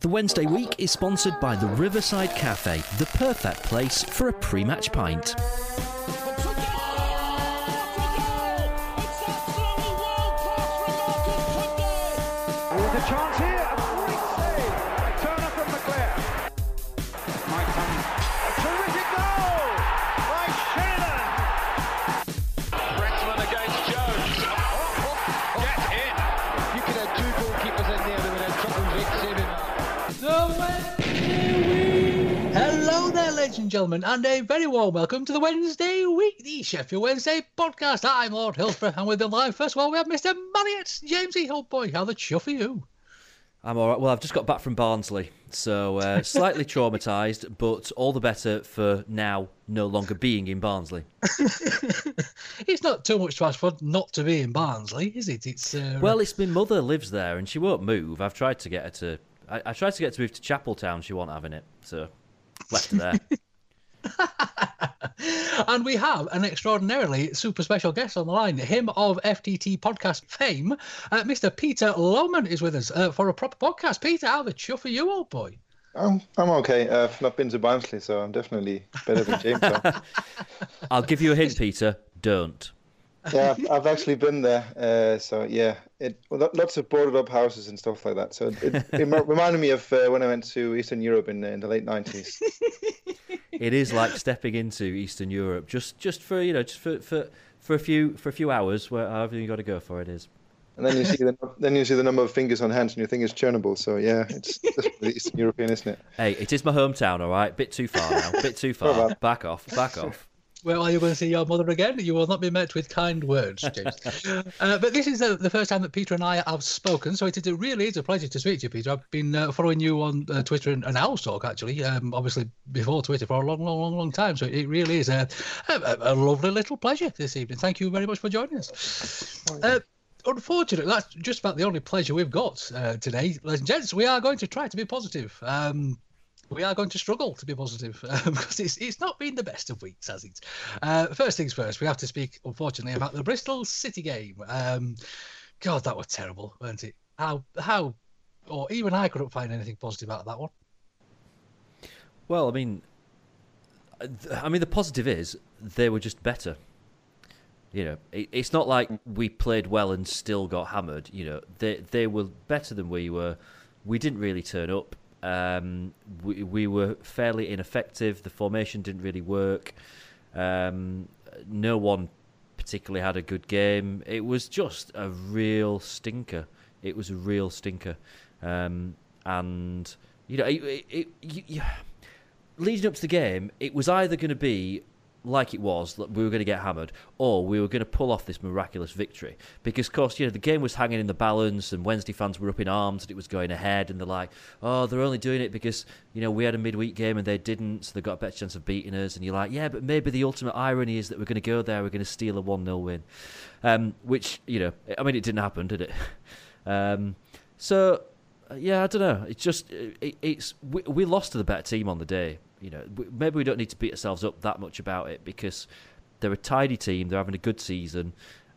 The Wednesday Week is sponsored by the Riverside Cafe, the perfect place for a pre-match pint. Gentlemen, and a very warm welcome to the Wednesday Week, the Sheffield Wednesday podcast. I'm Lord Hillsborough, and with the live first of all, we have Mr. Marriott. Jamesy, old boy, how the chuff are you? I'm all right. Well, I've just got back from Barnsley, so slightly traumatised, but all the better for now no longer being in Barnsley. It's not too much to ask for not to be in Barnsley, is it? Well, it's my mother lives there, and she won't move. I've tried to get her to. I tried to get her to move to Chapel Town. She won't having it, so left her there. And we have an extraordinarily super special guest on the line, him of FTT podcast fame, Mr. Peter Loman is with us for a proper podcast. Peter, how the chuff are you, old boy? I'm okay. I've not been to Barnsley, so I'm definitely better than James. I'll give you a hint, Peter, don't. Yeah, I've actually been there, so yeah, lots of boarded up houses and stuff like that, so it reminded me of when I went to Eastern Europe in the late 90s. It is like stepping into Eastern Europe just for a few hours, where however you got to go for it is. And then you see the number of fingers on hands, and you think it's Chernobyl. So yeah, it's just Eastern European, isn't it? Hey, it is my hometown, all right. Bit too far now. Bit too far. Back off. Well, are you going to see your mother again? You will not be met with kind words, James. But this is the first time that Peter and I have spoken, so it really is a pleasure to speak to you, Peter. I've been following you on Twitter and Owl Talk, actually, obviously before Twitter for a long time, so it really is a lovely little pleasure this evening. Thank you very much for joining us. Unfortunately, that's just about the only pleasure we've got today. Ladies and gents, we are going to try to be positive. We are going to struggle to be positive because it's not been the best of weeks, has it? First things first, we have to speak, unfortunately, about the Bristol City game. God, that was terrible, weren't it? How, or even I couldn't find anything positive out of that one. Well, I mean, the positive is they were just better. You know, it's not like we played well and still got hammered. You know, they were better than we were. We didn't really turn up. We were fairly ineffective. The formation didn't really work. No one particularly had a good game. It was just a real stinker. And you know, leading up to the game, it was either going to be like it was, that we were going to get hammered, or we were going to pull off this miraculous victory. Because, of course, you know, the game was hanging in the balance, and Wednesday fans were up in arms that it was going ahead, and they're like, oh, they're only doing it because, you know, we had a midweek game and they didn't, so they got a better chance of beating us. And you're like, yeah, but maybe the ultimate irony is that we're going to go there, we're going to steal a 1-0 win. Which, you know, I mean, it didn't happen, did it? So, yeah, I don't know. It's just, we lost to the better team on the day. You know, maybe we don't need to beat ourselves up that much about it because they're a tidy team. They're having a good season.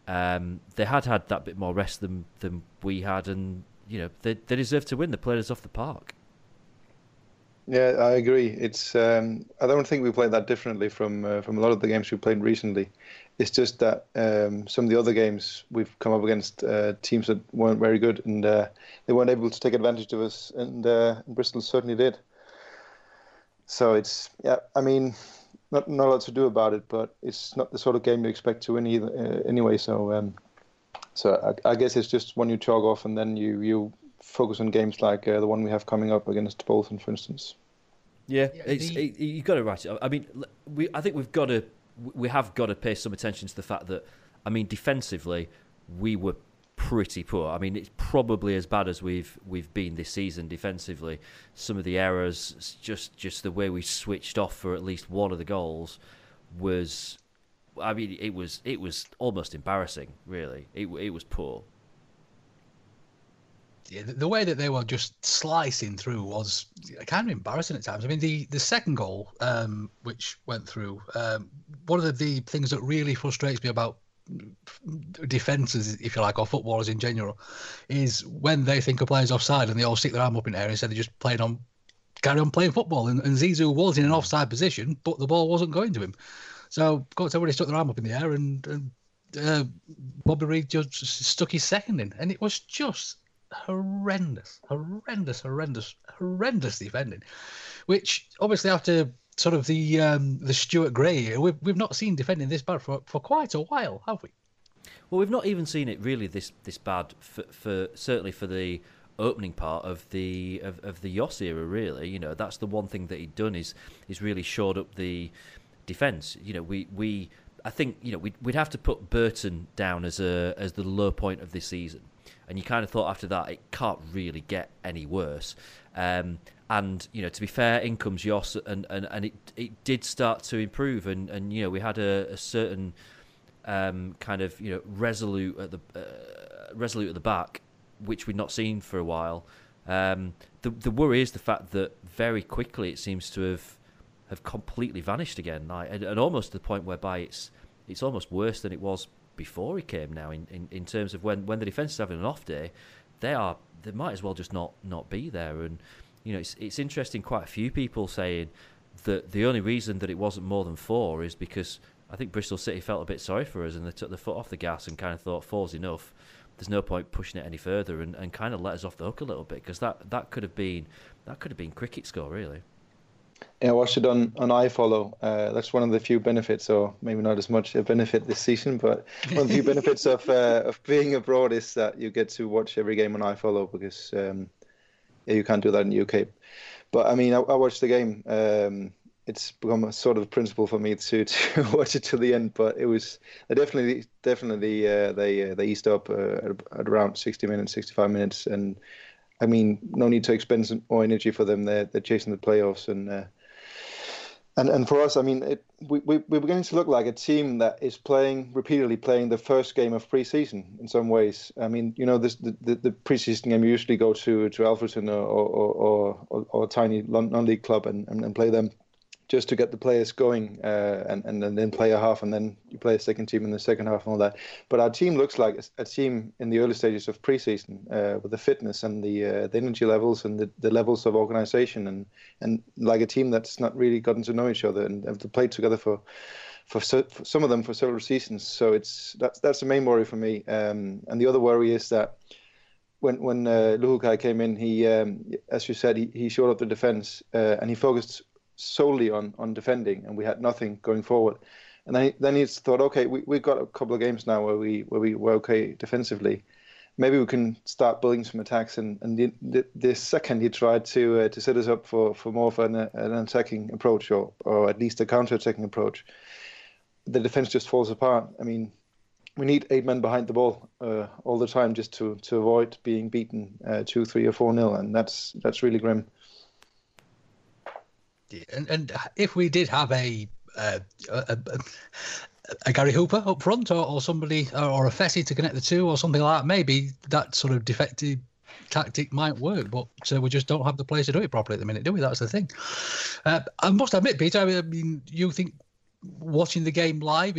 They had that bit more rest than we had, and you know they deserve to win. They played us off the park. Yeah, I agree. It's I don't think we played that differently from a lot of the games we played recently. It's just that some of the other games we've come up against teams that weren't very good, and they weren't able to take advantage of us, and Bristol certainly did. So it's, yeah, I mean, not a lot to do about it, but it's not the sort of game you expect to win either, anyway. So So I guess it's just when you chalk off and then you focus on games like the one we have coming up against Bolton, for instance. Yeah, you've got to ratchet up. I mean, we have got to pay some attention to the fact that, I mean, defensively, we were pretty poor. I mean, it's probably as bad as we've been this season defensively. Some of the errors, just the way we switched off for at least one of the goals was, I mean, it was almost embarrassing, really. It was poor. Yeah, the way that they were just slicing through was kind of embarrassing at times. I mean, the second goal, which went through, one of the things that really frustrates me about defences, if you like, or footballers in general, is when they think a player's offside and they all stick their arm up in the air instead of just carry on playing football. And Zizou was in an offside position, but the ball wasn't going to him. So, of course, everybody stuck their arm up in the air and Bobby Reid just stuck his second in. And it was just horrendous defending, which obviously after sort of the Stuart Gray, we've not seen defending this bad for quite a while, have we? Well, we've not even seen it really this bad for certainly for the opening part of the Yoss era. Really, you know, that's the one thing that he'd done is really shored up the defence. You know, we'd have to put Burton down as the low point of this season. And you kind of thought after that, it can't really get any worse. And, you know, to be fair, in comes Yoss, and it did start to improve. And you know, we had a certain kind of, you know, resolute at the back, which we'd not seen for a while. The worry is the fact that very quickly it seems to have completely vanished again. And almost to the point whereby it's almost worse than it was before he came now, in terms of when the defence is having an off day, they might as well just not be there. And you know, it's interesting, quite a few people saying that the only reason that it wasn't more than 4 is because I think Bristol City felt a bit sorry for us and they took the foot off the gas and kind of thought 4's enough, there's no point pushing it any further, and kind of let us off the hook a little bit, because that could have been cricket score, really. Yeah, I watched it on iFollow. That's one of the few benefits, or maybe not as much a benefit this season, but one of the few benefits of being abroad is that you get to watch every game on iFollow, because you can't do that in the UK. But I mean, I watched the game. It's become a sort of principle for me to watch it to the end. But it was they eased up at around 65 minutes, and I mean, no need to expend more energy for them. They're chasing the playoffs, and for us, I mean, we're beginning to look like a team that is repeatedly playing the first game of pre-season in some ways. I mean, you know, the pre-season game, you usually go to Alfreton or a tiny non-league club and play them just to get the players going, and then play a half, and then you play a second team in the second half and all that. But our team looks like a team in the early stages of pre-season, with the fitness and the energy levels and the levels of organisation, and like a team that's not really gotten to know each other and have to play together for some of them for several seasons. So that's the main worry for me. And the other worry is that when Luhukai came in, he, as you said, he shored up the defence, and he focused solely on defending, and we had nothing going forward. And then he thought, okay, we've got a couple of games now where we were okay defensively. Maybe we can start building some attacks. And the second he tried to set us up for more of an attacking approach, or at least a counter-attacking approach, the defense just falls apart. I mean, we need 8 men behind the ball all the time just to avoid being beaten 2-3 or 4-0, and that's really grim. And if we did have a Gary Hooper up front, or somebody, or a Fessy to connect the two, or something like that, maybe that sort of defective tactic might work. But we just don't have the players to do it properly at the minute, do we? That's the thing. I must admit, Peter, I mean, you think watching the game live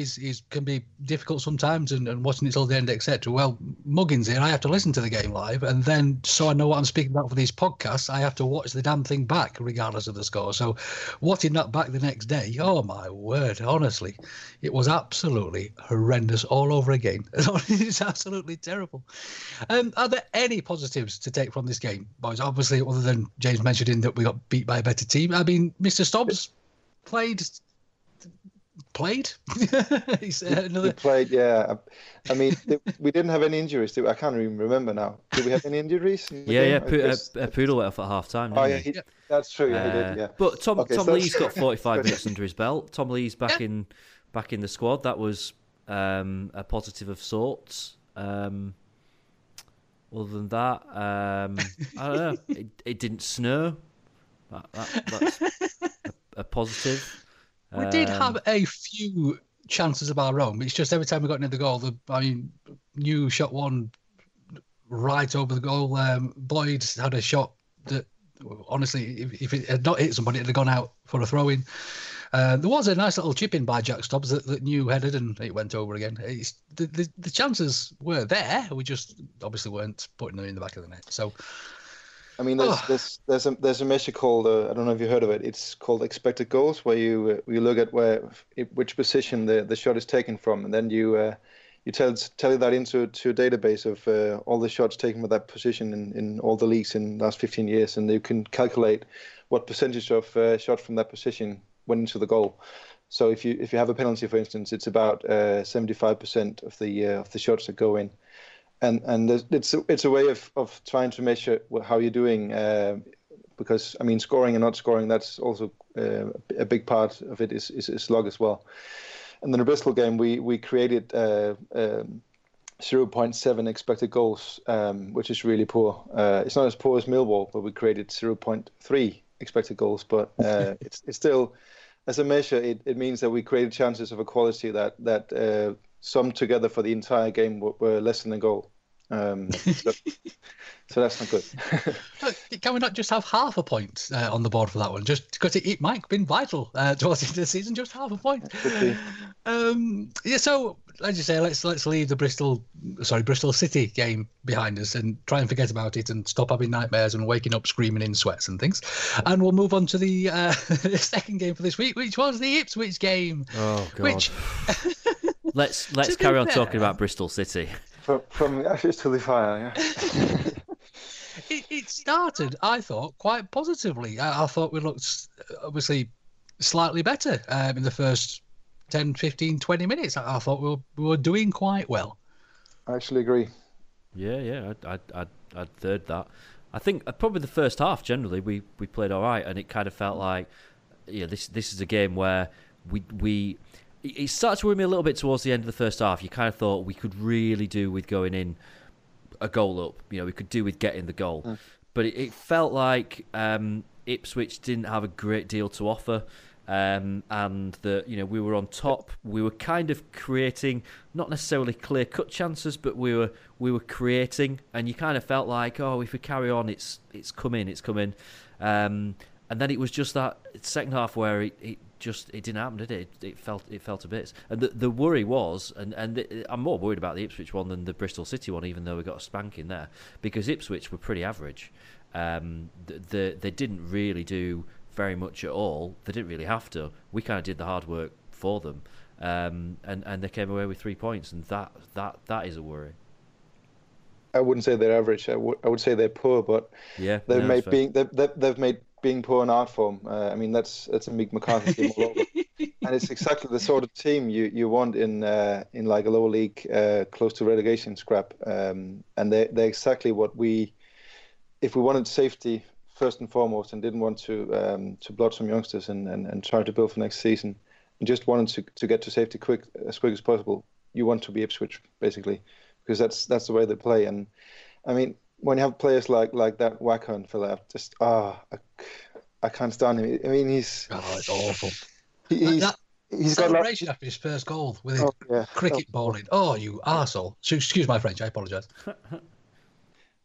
can be difficult sometimes, and watching it till the end, etc. Well, Muggins here, I have to listen to the game live, and then so I know what I'm speaking about for these podcasts, I have to watch the damn thing back regardless of the score. So watching that back the next day, oh my word, honestly, it was absolutely horrendous all over again. It's absolutely terrible. Are there any positives to take from this game, boys? Obviously, other than James mentioned that we got beat by a better team. I mean, Mr. Stobbs played played. He played, yeah. I mean, we didn't have any injuries. I can't even remember now. Did we have any injuries? Poodle let off at half time. Oh, yeah, that's true. Yeah, he did. Yeah. But Tom Lee's got 45 minutes under his belt. Tom Lee's back in the squad. That was a positive of sorts. Other than that, I don't know. It didn't snow. That's a positive. We did have a few chances of our own. It's just every time we got near the goal, Nuhiu shot one right over the goal. Boyd had a shot that, honestly, if it had not hit somebody, it'd have gone out for a throw-in. There was a nice little chip in by Jack Stobbs that Nuhiu headed, and it went over again. The chances were there. We just obviously weren't putting them in the back of the net. So. I mean, there's a measure called I don't know if you heard of it. It's called expected goals, where you look at which position the shot is taken from, and then you tell that into a database of all the shots taken with that position in all the leagues in the last 15 years, and you can calculate what percentage of shots from that position went into the goal. So if you have a penalty, for instance, it's about 75% of the shots that go in. And it's a way of trying to measure how you're doing, because scoring and not scoring, that's also a big part of it is luck as well. And then the Bristol game, we created 0.7 expected goals, which is really poor. It's not as poor as Millwall, but we created 0.3 expected goals. But it's still, as a measure, it means that we created chances of a quality that. Some together for the entire game were less than a goal. So that's not good. Can we not just have half a point on the board for that one? Just because it might have been vital towards the end of the season, just half a point. Yeah. So, as you say, let's leave the Bristol City game behind us and try and forget about it and stop having nightmares and waking up screaming in sweats and things. And we'll move on to the second game for this week, which was the Ipswich game. Oh God. Which... Let's carry on talking about Bristol City. From the ashes to the fire, yeah. It started, I thought, quite positively. I thought we looked, obviously, slightly better in the first 10, 15, 20 minutes. I thought we were doing quite well. I actually agree. Yeah, I'd third that. I think probably the first half, generally, we played all right, and it kind of felt like, yeah, this is a game where we it started to worry me a little bit towards the end of the first half. You kind of thought we could really do with going in a goal up. We could do with getting the goal. Mm. But it felt like Ipswich didn't have a great deal to offer, and that we were on top. We were kind of creating not necessarily clear-cut chances, but we were creating, and you kind of felt like, oh, if we carry on, it's coming. And then it was just that second half where it didn't happen, did it? It fell to bits. And the worry was, and I'm more worried about the Ipswich one than the Bristol City one, even though we got a spanking there, because Ipswich were pretty average. They didn't really do very much at all. They didn't really have to. We kind of did the hard work for them, and they came away with 3 points, and that is a worry. I wouldn't say they're average. I would say they're poor, but yeah, they've made being poor in art form. That's a Mick McCarthy team all over. And it's exactly the sort of team you want in like a lower league, close to relegation scrap. And they're exactly what if we wanted safety first and foremost and didn't want to blood some youngsters and try to build for next season, and just wanted to get to safety quick as possible, you want to be Ipswich, basically, because that's the way they play. And when you have players like that Waghorn fella, just I can't stand him. He's it's awful. He's celebration after his first goal with his cricket bowling. Oh, you arsehole! Excuse my French. I apologise.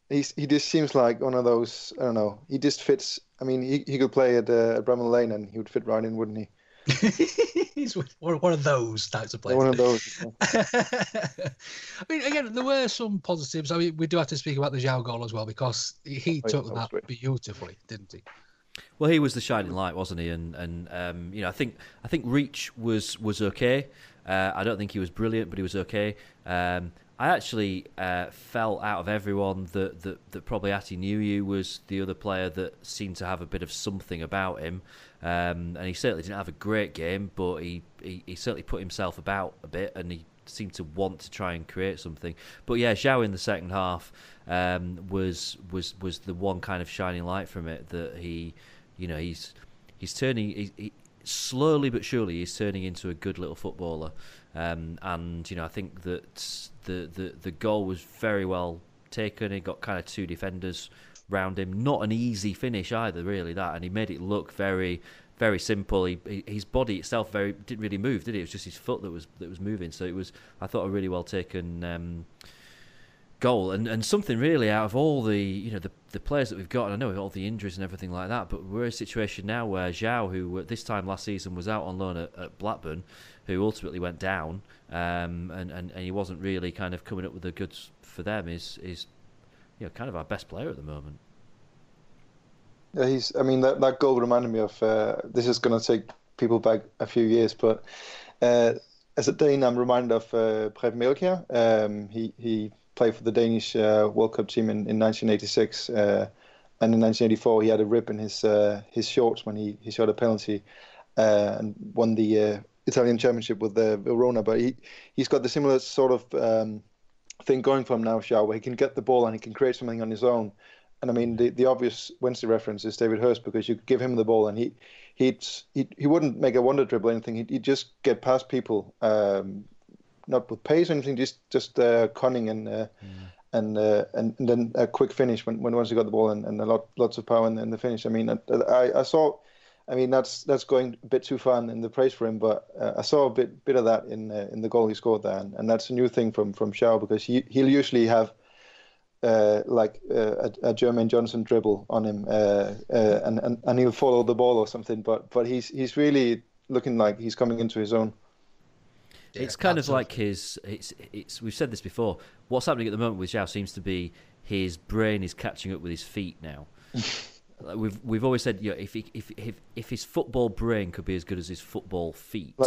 He just seems like one of those. I don't know. He just fits. He could play at Bramall Lane and he would fit right in, wouldn't he? He's one of those types of players. One of those. Again, there were some positives. We do have to speak about the Zhao goal as well, because he took that beautifully, didn't he? Well, he was the shining light, wasn't he? And I think Reach was okay. I don't think he was brilliant, but he was okay. I actually fell out of everyone that probably Ati Nuhiu was the other player that seemed to have a bit of something about him. And he certainly didn't have a great game, but he certainly put himself about a bit, and he seemed to want to try and create something. But yeah, Zhao in the second half was the one kind of shining light from it, that he's turning... He slowly but surely he's turning into a good little footballer, and I think that the goal was very well taken. He got kind of two defenders round him, not an easy finish either really, that, and he made it look very, very simple. His body itself didn't really move, did it? It was just his foot that was moving. So it was, I thought, a really well taken goal, and something really out of all the players that we've got, and I know all the injuries and everything like that, but we're in a situation now where Zhao, who at this time last season was out on loan at Blackburn, who ultimately went down, and he wasn't really kind of coming up with the goods for them, is kind of our best player at the moment. Yeah, he's... I mean, that goal reminded me of... this is going to take people back a few years, but as a Dane, I'm reminded of Preben Melchior. He played for the Danish World Cup team in 1986, and in 1984 he had a rip in his shorts when he shot a penalty, and won the Italian Championship with Verona. But he's got the similar sort of thing going for him now, Zhao, where he can get the ball and he can create something on his own. And I mean, the obvious Wednesday reference is David Hurst, because you give him the ball and he wouldn't make a wonder dribble or anything. He'd just get past people, not with pace or anything, just cunning and then a quick finish when once you got the ball, and lots of power in the finish. I mean, I saw, I mean, that's going a bit too far in the praise for him, but I saw a bit of that in the goal he scored there, and that's a new thing from Zhao, because he'll usually have a Jermaine Johnson dribble on him, and he'll follow the ball or something, but he's really looking like he's coming into his own. It's kind of like his... It's we've said this before. What's happening at the moment with Zhao seems to be his brain is catching up with his feet now. we've always said, if his football brain could be as good as his football feet,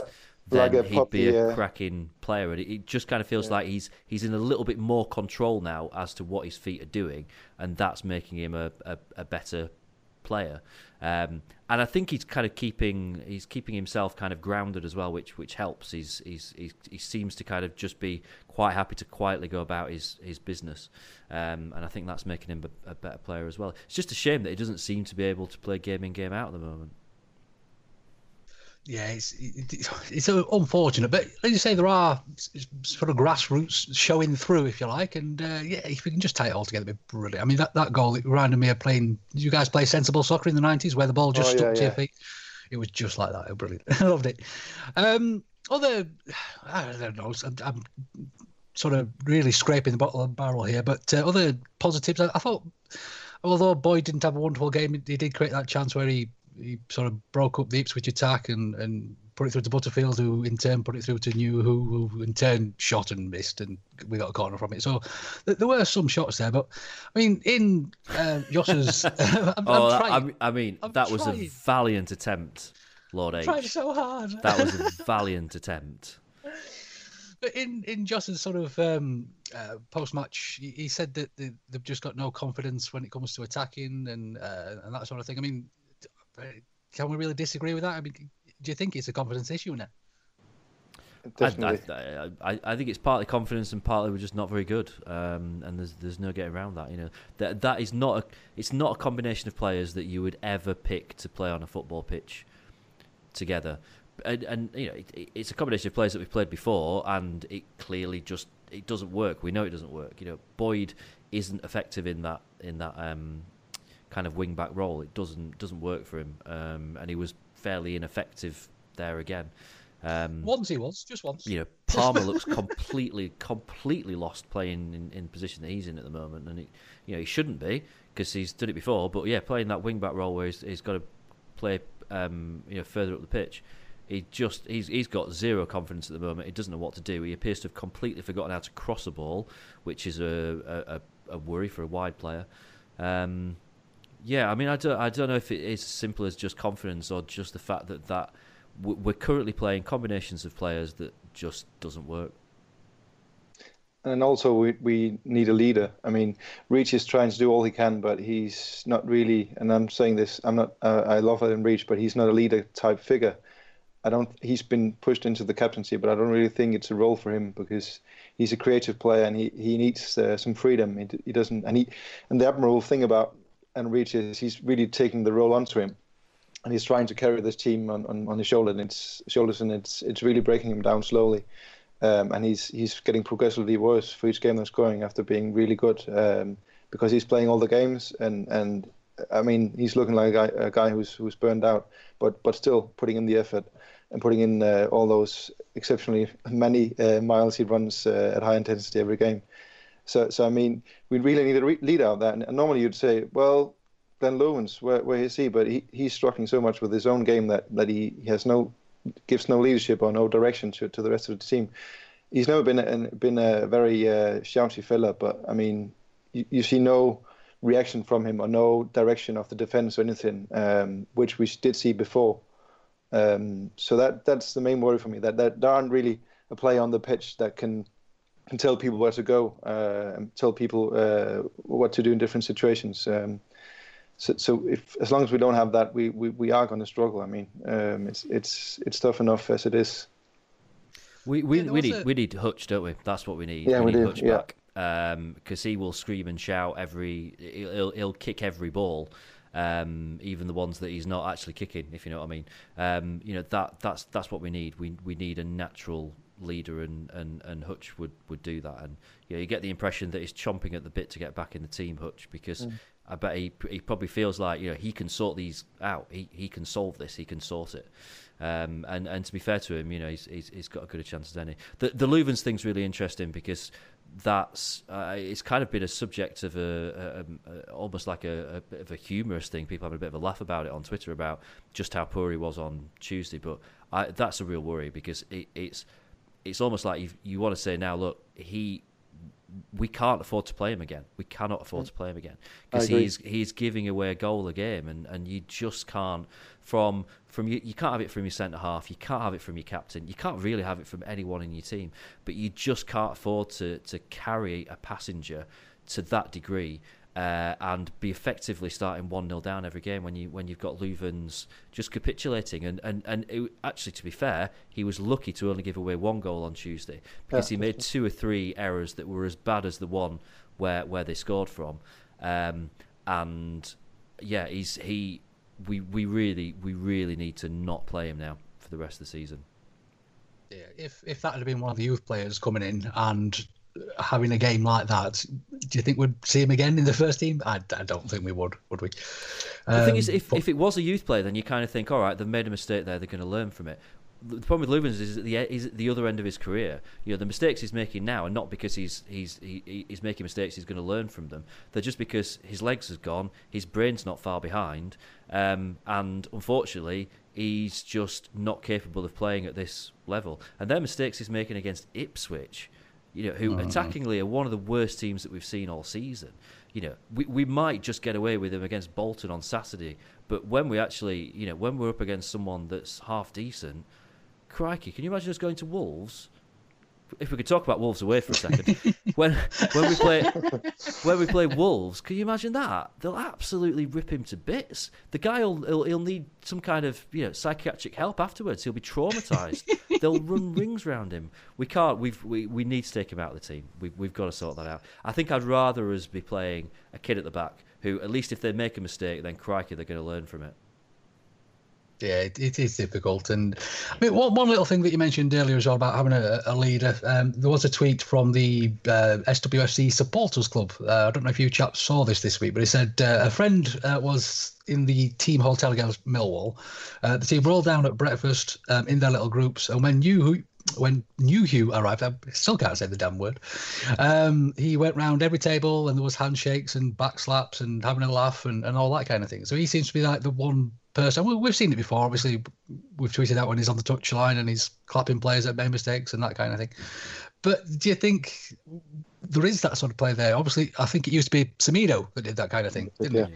then he'd be a cracking player. And it just kind of feels like he's in a little bit more control now as to what his feet are doing, and that's making him a better player. And I think he's kind of keeping himself kind of grounded as well, which helps. He seems to kind of just be quite happy to quietly go about his business, and I think that's making him a better player as well. It's just a shame that he doesn't seem to be able to play game in, game out at the moment. Yeah, it's unfortunate, but as you say, there are sort of grassroots showing through, if you like, and if we can just tie it all together, it'd be brilliant. I mean, that goal, it reminded me of playing... Did you guys play sensible soccer in the 90s, where the ball just stuck to your feet? It was just like that. It was brilliant. I loved it. I don't know, I'm sort of really scraping the bottom of the barrel here, but other positives, I thought, although Boyd didn't have a wonderful game, he did create that chance where he sort of broke up the Ipswich attack and put it through to Butterfield, who in turn put it through to Nuhiu, who in turn shot and missed, and we got a corner from it. So there were some shots there, but I mean, in Jos's... that was a valiant attempt, Lord H. Tried so hard. That was a valiant attempt. But in Joss's sort of post-match, he said that they've just got no confidence when it comes to attacking and that sort of thing. I mean, can we really disagree with that? I mean, do you think it's a confidence issue now? I think it's partly confidence and partly we're just not very good, and there's no getting around that. That is not... it's not a combination of players that you would ever pick to play on a football pitch together, and it's a combination of players that we've played before, and it clearly just... it doesn't work. We know it doesn't work. Boyd isn't effective in that. Kind of wing back role, it doesn't work for him, and he was fairly ineffective there again. Once he was, just once. Palmer looks completely lost playing in the position that he's in at the moment, and he shouldn't be, because he's done it before. But yeah, playing that wing back role where he's got to play, further up the pitch, he's got zero confidence at the moment. He doesn't know what to do. He appears to have completely forgotten how to cross a ball, which is a worry for a wide player. Yeah, I mean, I don't know if it is as simple as just confidence or just the fact that we're currently playing combinations of players that just doesn't work. And also we need a leader. I mean, Reach is trying to do all he can, but he's not really, and I'm saying this, I'm not, I love Adam Reach, but he's not a leader type figure. He's been pushed into the captaincy, but I don't really think it's a role for him because he's a creative player and he needs some freedom. He doesn't, and the admirable thing about Adam Reach is he's really taking the role onto him. And he's trying to carry this team on his shoulder, and it's really breaking him down slowly. And he's getting progressively worse for each game they're scoring after being really good because he's playing all the games. And I mean, he's looking like a guy who's burned out, but still putting in the effort and putting in all those exceptionally many miles he runs at high intensity every game. So I mean, we really need a leader out there. And normally you'd say, well, Glenn Lewins, where is he? But he's struggling so much with his own game that he has gives no leadership or no direction to the rest of the team. He's never been a very shouty fella, but I mean, you see no reaction from him or no direction of the defense or anything, which we did see before. So that's the main worry for me. That there aren't really a player on the pitch that can tell people where to go, and tell people what to do in different situations. So if, as long as we don't have that, we are going to struggle. I mean, it's tough enough as it is. We need Hutch, don't we? That's what we need. Yeah, we need Hutch back because he will scream and shout he'll kick every ball, even the ones that he's not actually kicking. If you know what I mean, you know that's what we need. We need a natural leader, and Hutch would do that. And yeah, you get the impression that he's chomping at the bit to get back in the team, Hutch, because. Mm. I bet he probably feels like, you know, he can sort these out. He can solve this. He can sort it. And to be fair to him, you know, he's got as good a chance as any. The Louvens thing's really interesting because that's it's kind of been a subject of a almost like a bit of a humorous thing. People having a bit of a laugh about it on Twitter about just how poor he was on Tuesday. But that's a real worry because it's almost like you want to say now, look, we can't afford to play him again. We cannot afford to play him again because he's giving away a goal a game, and you just can't you can't have it from your centre half, you can't have it from your captain, you can't really have it from anyone in your team. But you just can't afford to carry a passenger to that degree and be effectively starting 1-0 down every game when you've got Louvens just capitulating. And it, actually, to be fair, he was lucky to only give away one goal on Tuesday because he made two or three errors that were as bad as the one where they scored from. We really need to not play him now for the rest of the season. Yeah, if that had been one of the youth players coming in and having a game like that, do you think we'd see him again in the first team? I don't think we would we? The thing is, if it was a youth player, then you kind of think, all right, they've made a mistake there, they're going to learn from it. The problem with Louvens is he's at the other end of his career. You know, the mistakes he's making now are not because he's making mistakes he's going to learn from them. They're just because his legs has gone, his brain's not far behind, and unfortunately, he's just not capable of playing at this level. And their mistakes he's making against Ipswich, you know, who attackingly are one of the worst teams that we've seen all season. You know, we might just get away with him against Bolton on Saturday, but when we actually, you know, when we're up against someone that's half decent, crikey, can you imagine us going to Wolves? If we could talk about Wolves away for a second, when we play Wolves, can you imagine that? They'll absolutely rip him to bits. The guy will need some kind of, you know, psychiatric help afterwards. He'll be traumatized. They'll run rings round him. We can't. We need to take him out of the team. We've got to sort that out. I think I'd rather us be playing a kid at the back who, at least if they make a mistake, then crikey, they're going to learn from it. Yeah, it is difficult. And I mean, one little thing that you mentioned earlier as well about having a leader. There was a tweet from the SWFC Supporters Club. I don't know if you chaps saw this week, but it said a friend was in the team hotel against Millwall. The team were all down at breakfast in their little groups. And when Nuhiu arrived, I still can't say the damn word, he went round every table and there was handshakes and backslaps and having a laugh and all that kind of thing. So he seems to be like the one person. We've seen it before, obviously. We've tweeted out when he's on the touchline and he's clapping players that made mistakes and that kind of thing. But do you think there is that sort of play there? Obviously, I think it used to be Semedo that did that kind of thing, didn't he?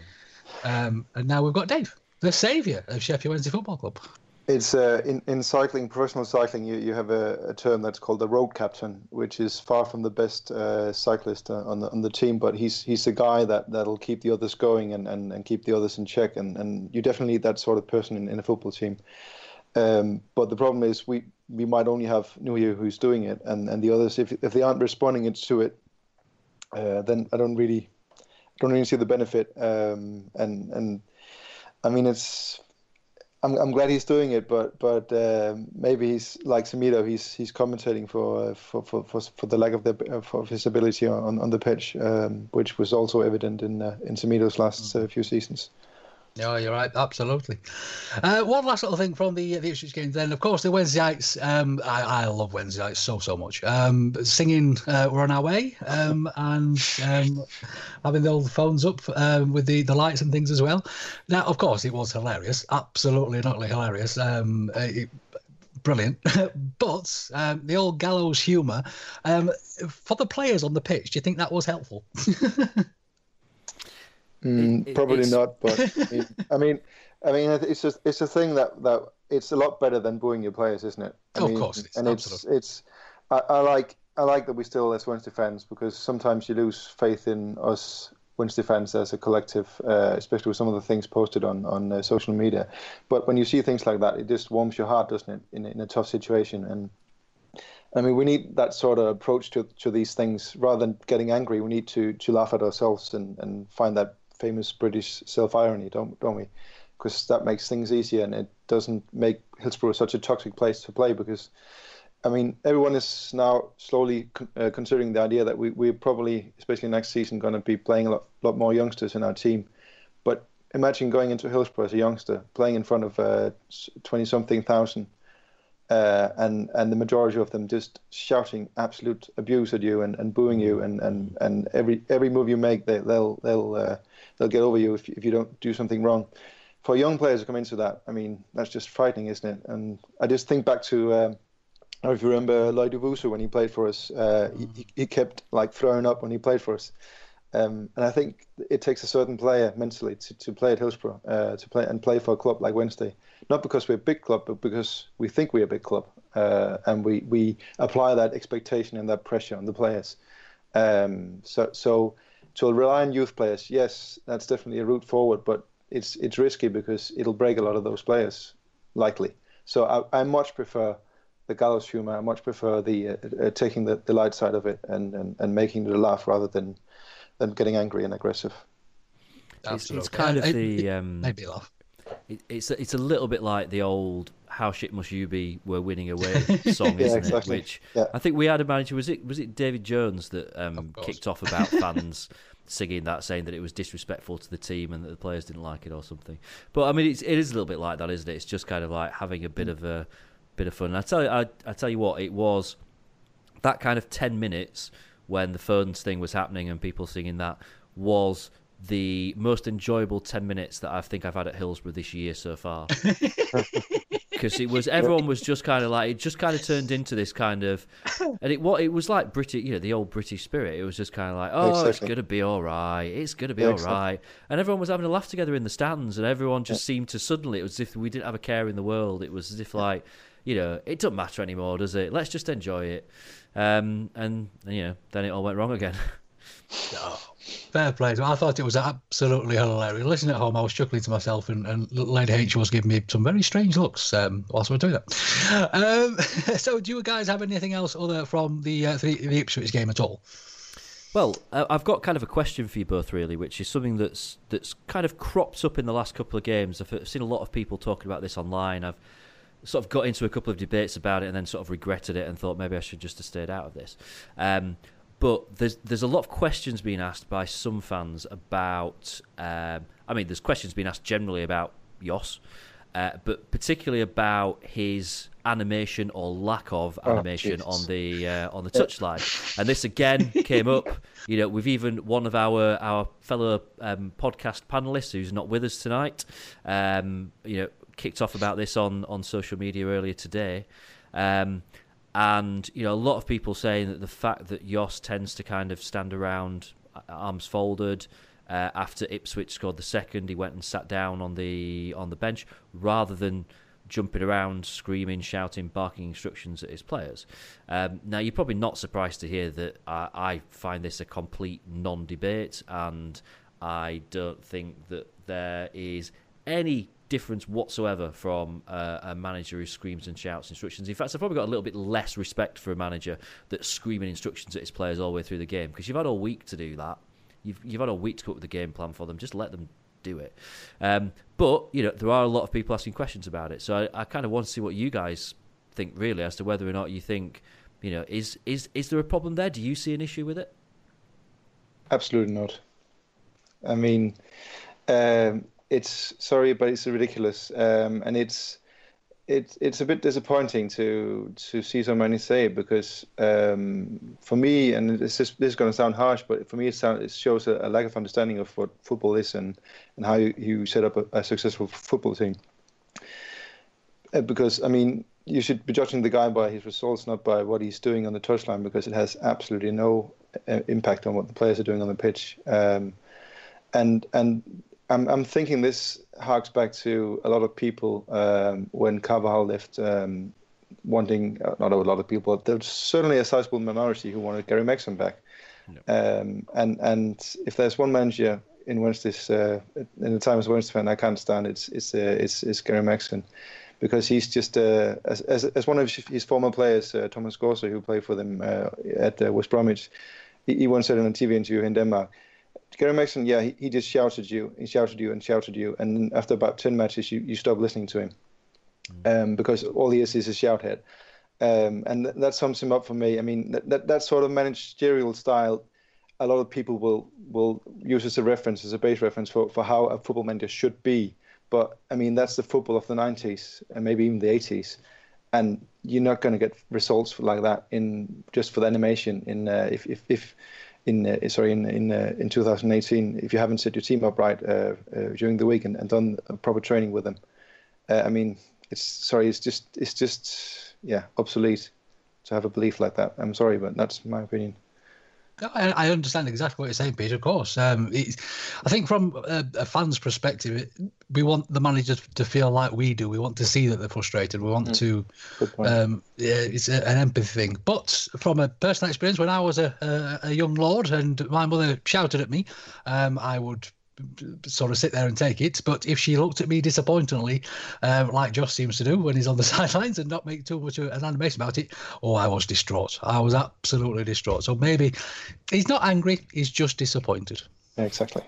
And now we've got Dave, the saviour of Sheffield Wednesday Football Club. It's in cycling, professional cycling, you have a term that's called the road captain, which is far from the best cyclist on the team, but he's a guy that'll keep the others going and keep the others in check, and you definitely need that sort of person in a football team. But the problem is we might only have Nuhiu who's doing it, and the others if they aren't responding to it, then I don't really see the benefit. And I mean it's. I'm glad he's doing it, but maybe he's like Semedo. He's compensating for the lack of his ability on the pitch, which was also evident in Semedo's last few seasons. Yeah, you're right. Absolutely. One last little thing from the Ipswich games. Then, of course, the Wednesday nights. I love Wednesday nights so much. Singing "We're on Our Way" and having the old phones up with the lights and things as well. Now, of course, it was hilarious. Absolutely, not hilarious. Brilliant. But the old gallows humour for the players on the pitch. Do you think that was helpful? Probably not, but I mean, it's a thing that it's a lot better than booing your players, isn't it? Of course, it is. And absolutely. I like that we're still as Wednesday fans, because sometimes you lose faith in us Wednesday fans as a collective, especially with some of the things posted on social media. But when you see things like that, it just warms your heart, doesn't it? In a tough situation, and I mean, we need that sort of approach to these things rather than getting angry. We need to laugh at ourselves and find that famous British self-irony, don't we? Because that makes things easier, and it doesn't make Hillsborough such a toxic place to play, because, I mean, everyone is now slowly considering the idea that we're probably, especially next season, going to be playing a lot more youngsters in our team. But imagine going into Hillsborough as a youngster, playing in front of 20-something thousand, and the majority of them just shouting absolute abuse at you and booing you, and every move you make they'll get over you if you don't do something wrong. For young players to come into that, I mean, that's just frightening, isn't it? And I just think back to, if you remember Lloyd Uwusu when he played for us, he kept like throwing up when he played for us, and I think it takes a certain player mentally to play at Hillsborough, to play for a club like Wednesday. Not because we're a big club, but because we think we're a big club, and we apply that expectation and that pressure on the players. So to rely on youth players, yes, that's definitely a route forward, but it's risky because it'll break a lot of those players, likely. So I much prefer the gallows humour. I much prefer taking the light side of it and making it a laugh rather than getting angry and aggressive. Absolutely. It's kind of the maybe laugh. It's a little bit like the old "How shit must you be, we're winning away" song, isn't exactly. it? Which I think we had a manager. Was it David Jones that kicked off about fans singing that, saying that it was disrespectful to the team and that the players didn't like it or something? But I mean, it is a little bit like that, isn't it? It's just kind of like having a bit of fun. And I tell you what, it was that kind of 10 minutes when the phones thing was happening and people singing that was the most enjoyable 10 minutes that I think I've had at Hillsborough this year so far, because it was, everyone was just kind of like, it just kind of turned into this kind of, and it was like British, you know, the old British spirit. It was just kind of like, oh, exactly. It's going to be all right. It's going to be all right. And everyone was having a laugh together in the stands, and everyone just seemed to suddenly, it was as if we didn't have a care in the world. It was as if like, you know, it doesn't matter anymore, does it? Let's just enjoy it. And you know, then it all went wrong again. Oh, fair play. I thought it was absolutely hilarious. Listening at home, I was chuckling to myself, and Lady H was giving me some very strange looks whilst we were doing that. So do you guys have anything else other from the Ipswich game at all? Well, I've got kind of a question for you both, really, which is something that's kind of cropped up in the last couple of games. I've seen a lot of people talking about this online. I've sort of got into a couple of debates about it and then sort of regretted it and thought maybe I should just have stayed out of this. But there's a lot of questions being asked by some fans about... there's questions being asked generally about Jos, but particularly about his animation or lack of animation on the touchline. And this again came up. You know, we've even one of our fellow podcast panelists who's not with us tonight, kicked off about this on social media earlier today. And, you know, a lot of people saying that the fact that Jos tends to kind of stand around, arms folded, after Ipswich scored the second, he went and sat down on the bench rather than jumping around, screaming, shouting, barking instructions at his players. Now, you're probably not surprised to hear that I find this a complete non-debate, and I don't think that there is any difference whatsoever from a manager who screams and shouts instructions. In fact, I've probably got a little bit less respect for a manager that's screaming instructions at his players all the way through the game, because you've had all week to do that. You've had all week to come up with a game plan for them. Just let them do it. But, you know, there are a lot of people asking questions about it. So I kind of want to see what you guys think, really, as to whether or not you think, you know, is there a problem there? Do you see an issue with it? Absolutely not. I mean, it's, sorry, but it's ridiculous. And it's a bit disappointing to see so many say it, because for me, and this is going to sound harsh, but for me it shows a lack of understanding of what football is and how you set up a successful football team. Because, I mean, you should be judging the guy by his results, not by what he's doing on the touchline, because it has absolutely no impact on what the players are doing on the pitch. And I'm thinking this harks back to a lot of people when Carvajal left, not a lot of people, but there's certainly a sizable minority who wanted Gary Megson back. No. And if there's one manager in the time as a Wednesday fan I can't stand, it's Gary Megson, because he's just as one of his former players, Thomas Gorser, who played for them at West Bromwich, he once said in a TV interview in Denmark. Gary Megson, yeah, he just shouted you, and after about 10 matches, you stop listening to him, because all he is a shout head, and that sums him up for me. I mean, that sort of managerial style, a lot of people will use as a reference, as a base reference for how a football manager should be. But I mean, that's the football of the 90s and maybe even the 80s, and you're not going to get results like that in 2018, if you haven't set your team up right during the week and done proper training with them. I mean, it's just obsolete to have a belief like that. I'm sorry, but that's my opinion. I understand exactly what you're saying, Peter, of course. I think from a fan's perspective, we want the manager to feel like we do. We want to see that they're frustrated. We want to... it's an empathy thing. But from a personal experience, when I was a young lord and my mother shouted at me, I would sort of sit there and take it. But if she looked at me disappointingly, like Josh seems to do when he's on the sidelines, and not make too much of an animation about it, I was distraught. I was absolutely distraught. So maybe he's not angry, he's just disappointed. Yeah, exactly.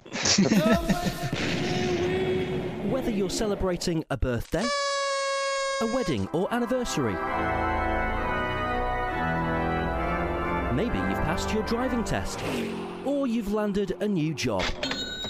Whether you're celebrating a birthday, a wedding or anniversary, maybe you've passed your driving test or you've landed a new job.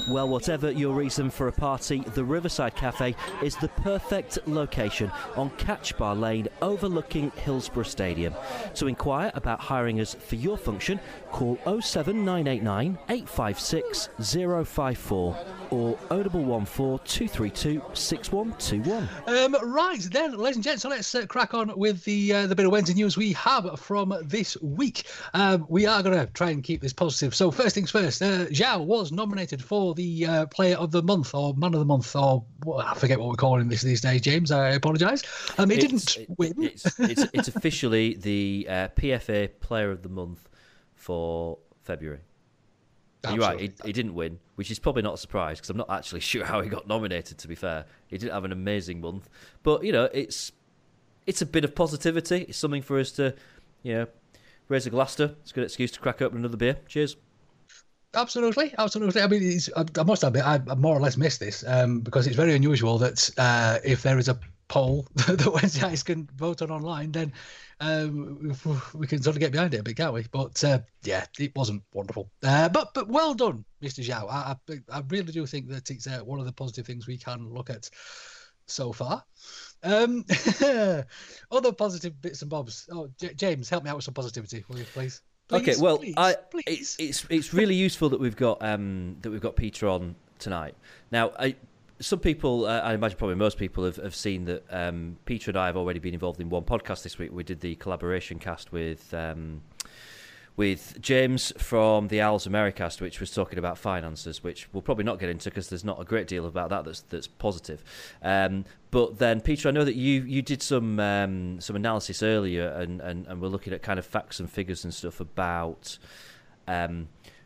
Well, whatever your reason for a party, the Riverside Cafe is the perfect location on Catch Bar Lane overlooking Hillsborough Stadium. To inquire about hiring us for your function, call 07989 856 054 or 0114 232 6121. Right then, ladies and gents, so let's crack on with the bit of Wednesday news we have from this week. We are going to try and keep this positive. So first things first, Zhao was nominated for the player of the month or man of the month, or I forget what we're calling this these days, James. I apologise. He didn't win. It's officially the PFA player of the month for February. Absolutely. You're right, he didn't win, which is probably not a surprise because I'm not actually sure how he got nominated, to be fair. He didn't have an amazing month. But, you know, it's a bit of positivity. It's something for us to, you know, raise a glass to. It's a good excuse to crack open another beer. Cheers. Absolutely. I mean, I must admit, I more or less missed this because it's very unusual that if there is a poll that Wednesday guys can vote on online, then we can sort of get behind it a bit, can't we? But yeah, it wasn't wonderful. But well done, Mr. Zhao. I really do think that it's one of the positive things we can look at so far. Other positive bits and bobs. Oh, James, help me out with some positivity, will you, please? Please. It's really useful that we've got Peter on tonight. Now, some people, I imagine probably most people, have seen that Peter and I have already been involved in one podcast this week. We did the collaboration cast with James from the Owls Americast, which was talking about finances, which we'll probably not get into because there's not a great deal about that that's positive. But then, Peter, I know that you did some analysis earlier, and we're looking at kind of facts and figures and stuff about.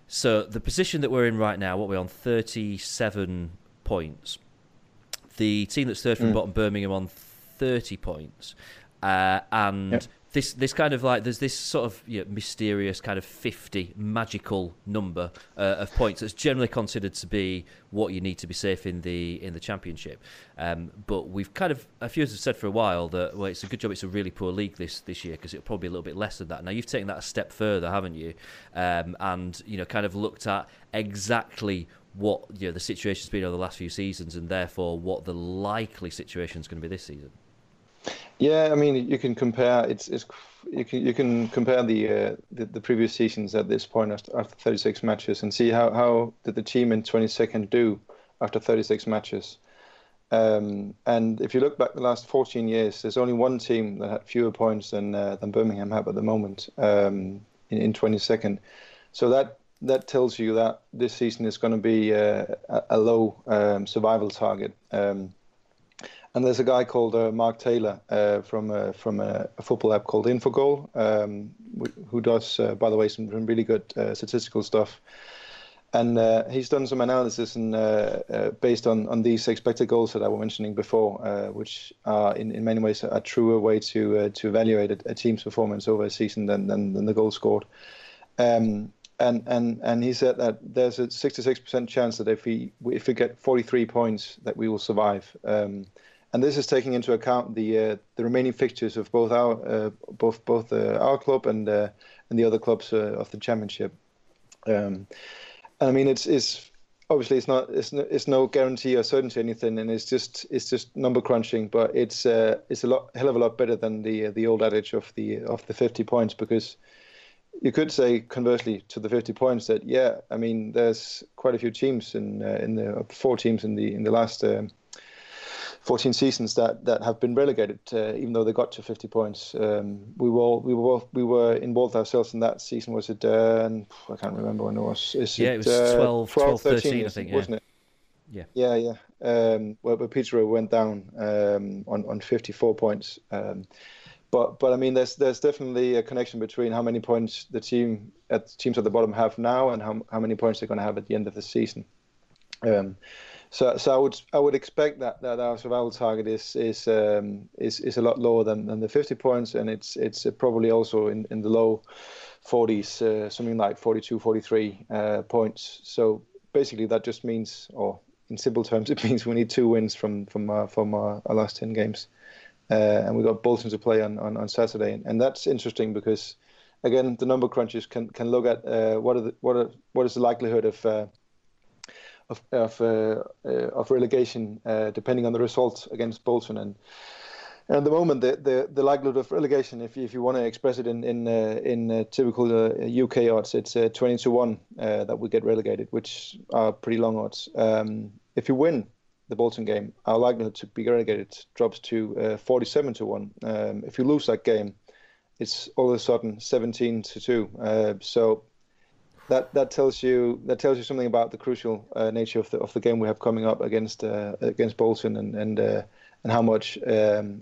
So the position that we're in right now, what we're on, 37 points. The team that's third from bottom, Birmingham, on 30 points. And this kind of like, there's this sort of mysterious kind of 50 magical number of points that's generally considered to be what you need to be safe in the championship. But we've kind of, a few of us have said for a while that, well, it's a good job it's a really poor league this year, because it'll probably be a little bit less than that. Now, you've taken that a step further, haven't you? And, kind of looked at exactly what the situation's been over the last few seasons, and therefore what the likely situation's going to be this season. Yeah, I mean, you can compare. You can compare the previous seasons at this point after 36 matches and see how did the team in 22nd do after 36 matches. And if you look back the last 14 years, there's only one team that had fewer points than Birmingham have at the moment in 22nd. So that tells you that this season is going to be a low survival target. And there's a guy called Mark Taylor from a football app called InfoGoal, who does, by the way, some really good statistical stuff. And he's done some analysis and based on these expected goals that I was mentioning before, which are in many ways a truer way to evaluate a team's performance over a season than the goals scored. And he said that there's a 66% chance that if we get 43 points, that we will survive. And this is taking into account the remaining fixtures of both our club and the other clubs of the championship. I mean, it's obviously it's no guarantee or certainty or anything, and it's just number crunching. But it's a hell of a lot better than the old adage of the 50 points, because you could say, conversely to the 50 points, that I mean, there's quite a few teams in the last 14 seasons that have been relegated, even though they got to 50 points. We were involved ourselves in that season. Was it? I can't remember when it was. It was 12, 13, I think, wasn't it? Yeah. But Peterborough went down on 54 points. But I mean, there's definitely a connection between how many points the teams at the bottom have now and how many points they're going to have at the end of the season. So I would expect that our survival target is a lot lower than the 50 points, and it's probably also in the low 40s, something like 42, 43 points. So basically, that just means, or in simple terms, it means we need 2 wins from our last 10 games. And we got Bolton to play on Saturday, and that's interesting because, again, the number crunchers can look at what is the likelihood of relegation depending on the result against Bolton. And at the moment, the likelihood of relegation, if you want to express it in typical UK odds, it's 20-1 that we get relegated, which are pretty long odds. If you win the Bolton game, our likelihood to be relegated drops to 47-1. If you lose that game, it's all of a sudden 17-2. So that tells you something about the crucial nature of the game we have coming up against Bolton, and how much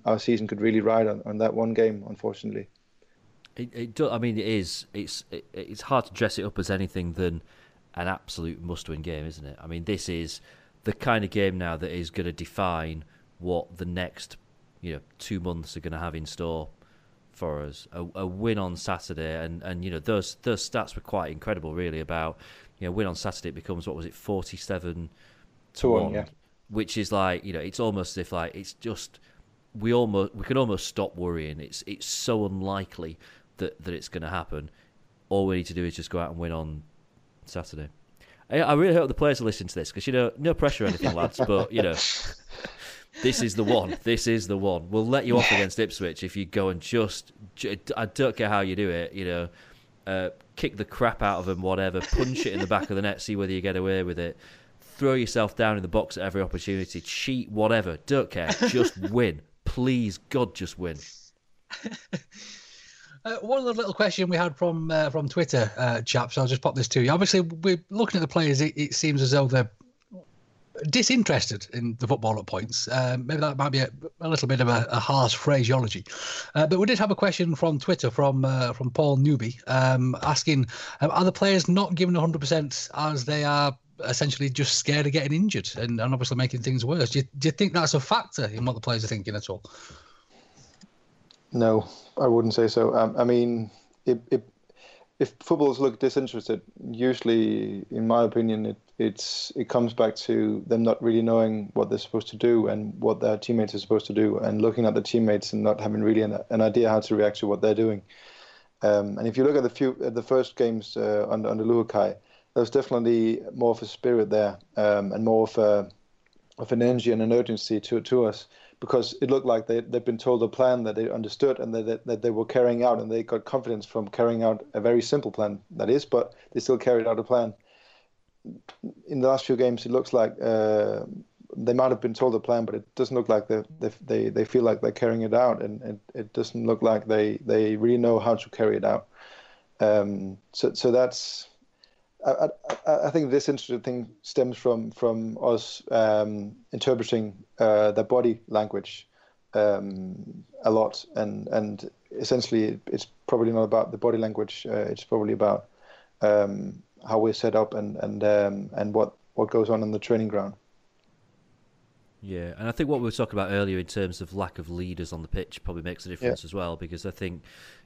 our season could really ride on that one game, unfortunately. It's hard to dress it up as anything than an absolute must-win game, isn't it? I mean, this is the kind of game now that is going to define what the next 2 months are going to have in store for us. A win on Saturday, and those stats were quite incredible, really, about win on Saturday, it becomes, what was it, 47-1, which is like, it's almost as if, like, it's just we can almost stop worrying. It's so unlikely that it's going to happen. All we need to do is just go out and win on Saturday. I really hope the players will listen to this, because, no pressure or anything, lads, but, this is the one. This is the one. We'll let you off against Ipswich if you go and just, I don't care how you do it, kick the crap out of them, whatever, punch it in the back of the net, see whether you get away with it, throw yourself down in the box at every opportunity, cheat, whatever, don't care, just win. Please, God, just win. One little question we had from Twitter, chaps. I'll just pop this to you. Obviously, we're looking at the players. It seems as though they're disinterested in the football at points. Maybe that might be a little bit of a harsh phraseology, but we did have a question from Twitter from Paul Newby asking, are the players not given 100% as they are essentially just scared of getting injured and obviously making things worse? Do you think that's a factor in what the players are thinking at all? No, I wouldn't say so. I mean, if footballers look disinterested, usually, in my opinion, it comes back to them not really knowing what they're supposed to do and what their teammates are supposed to do, and looking at the teammates and not having really an idea how to react to what they're doing. And if you look at the first games under Luhukai, there was definitely more of a spirit there, and more of an energy and an urgency to us, because it looked like they'd been told a plan that they understood and that they were carrying out, and they got confidence from carrying out a very simple plan, that is, but they still carried out a plan. In the last few games, it looks like they might have been told a plan, but it doesn't look like they feel like they're carrying it out, and it doesn't look like they really know how to carry it out. So that's... I think this interesting thing stems from us interpreting their body language a lot, and essentially it's probably not about the body language. It's probably about how we're set up and what goes on the training ground. Yeah, and I think what we were talking about earlier in terms of lack of leaders on the pitch probably makes a difference as well, because I think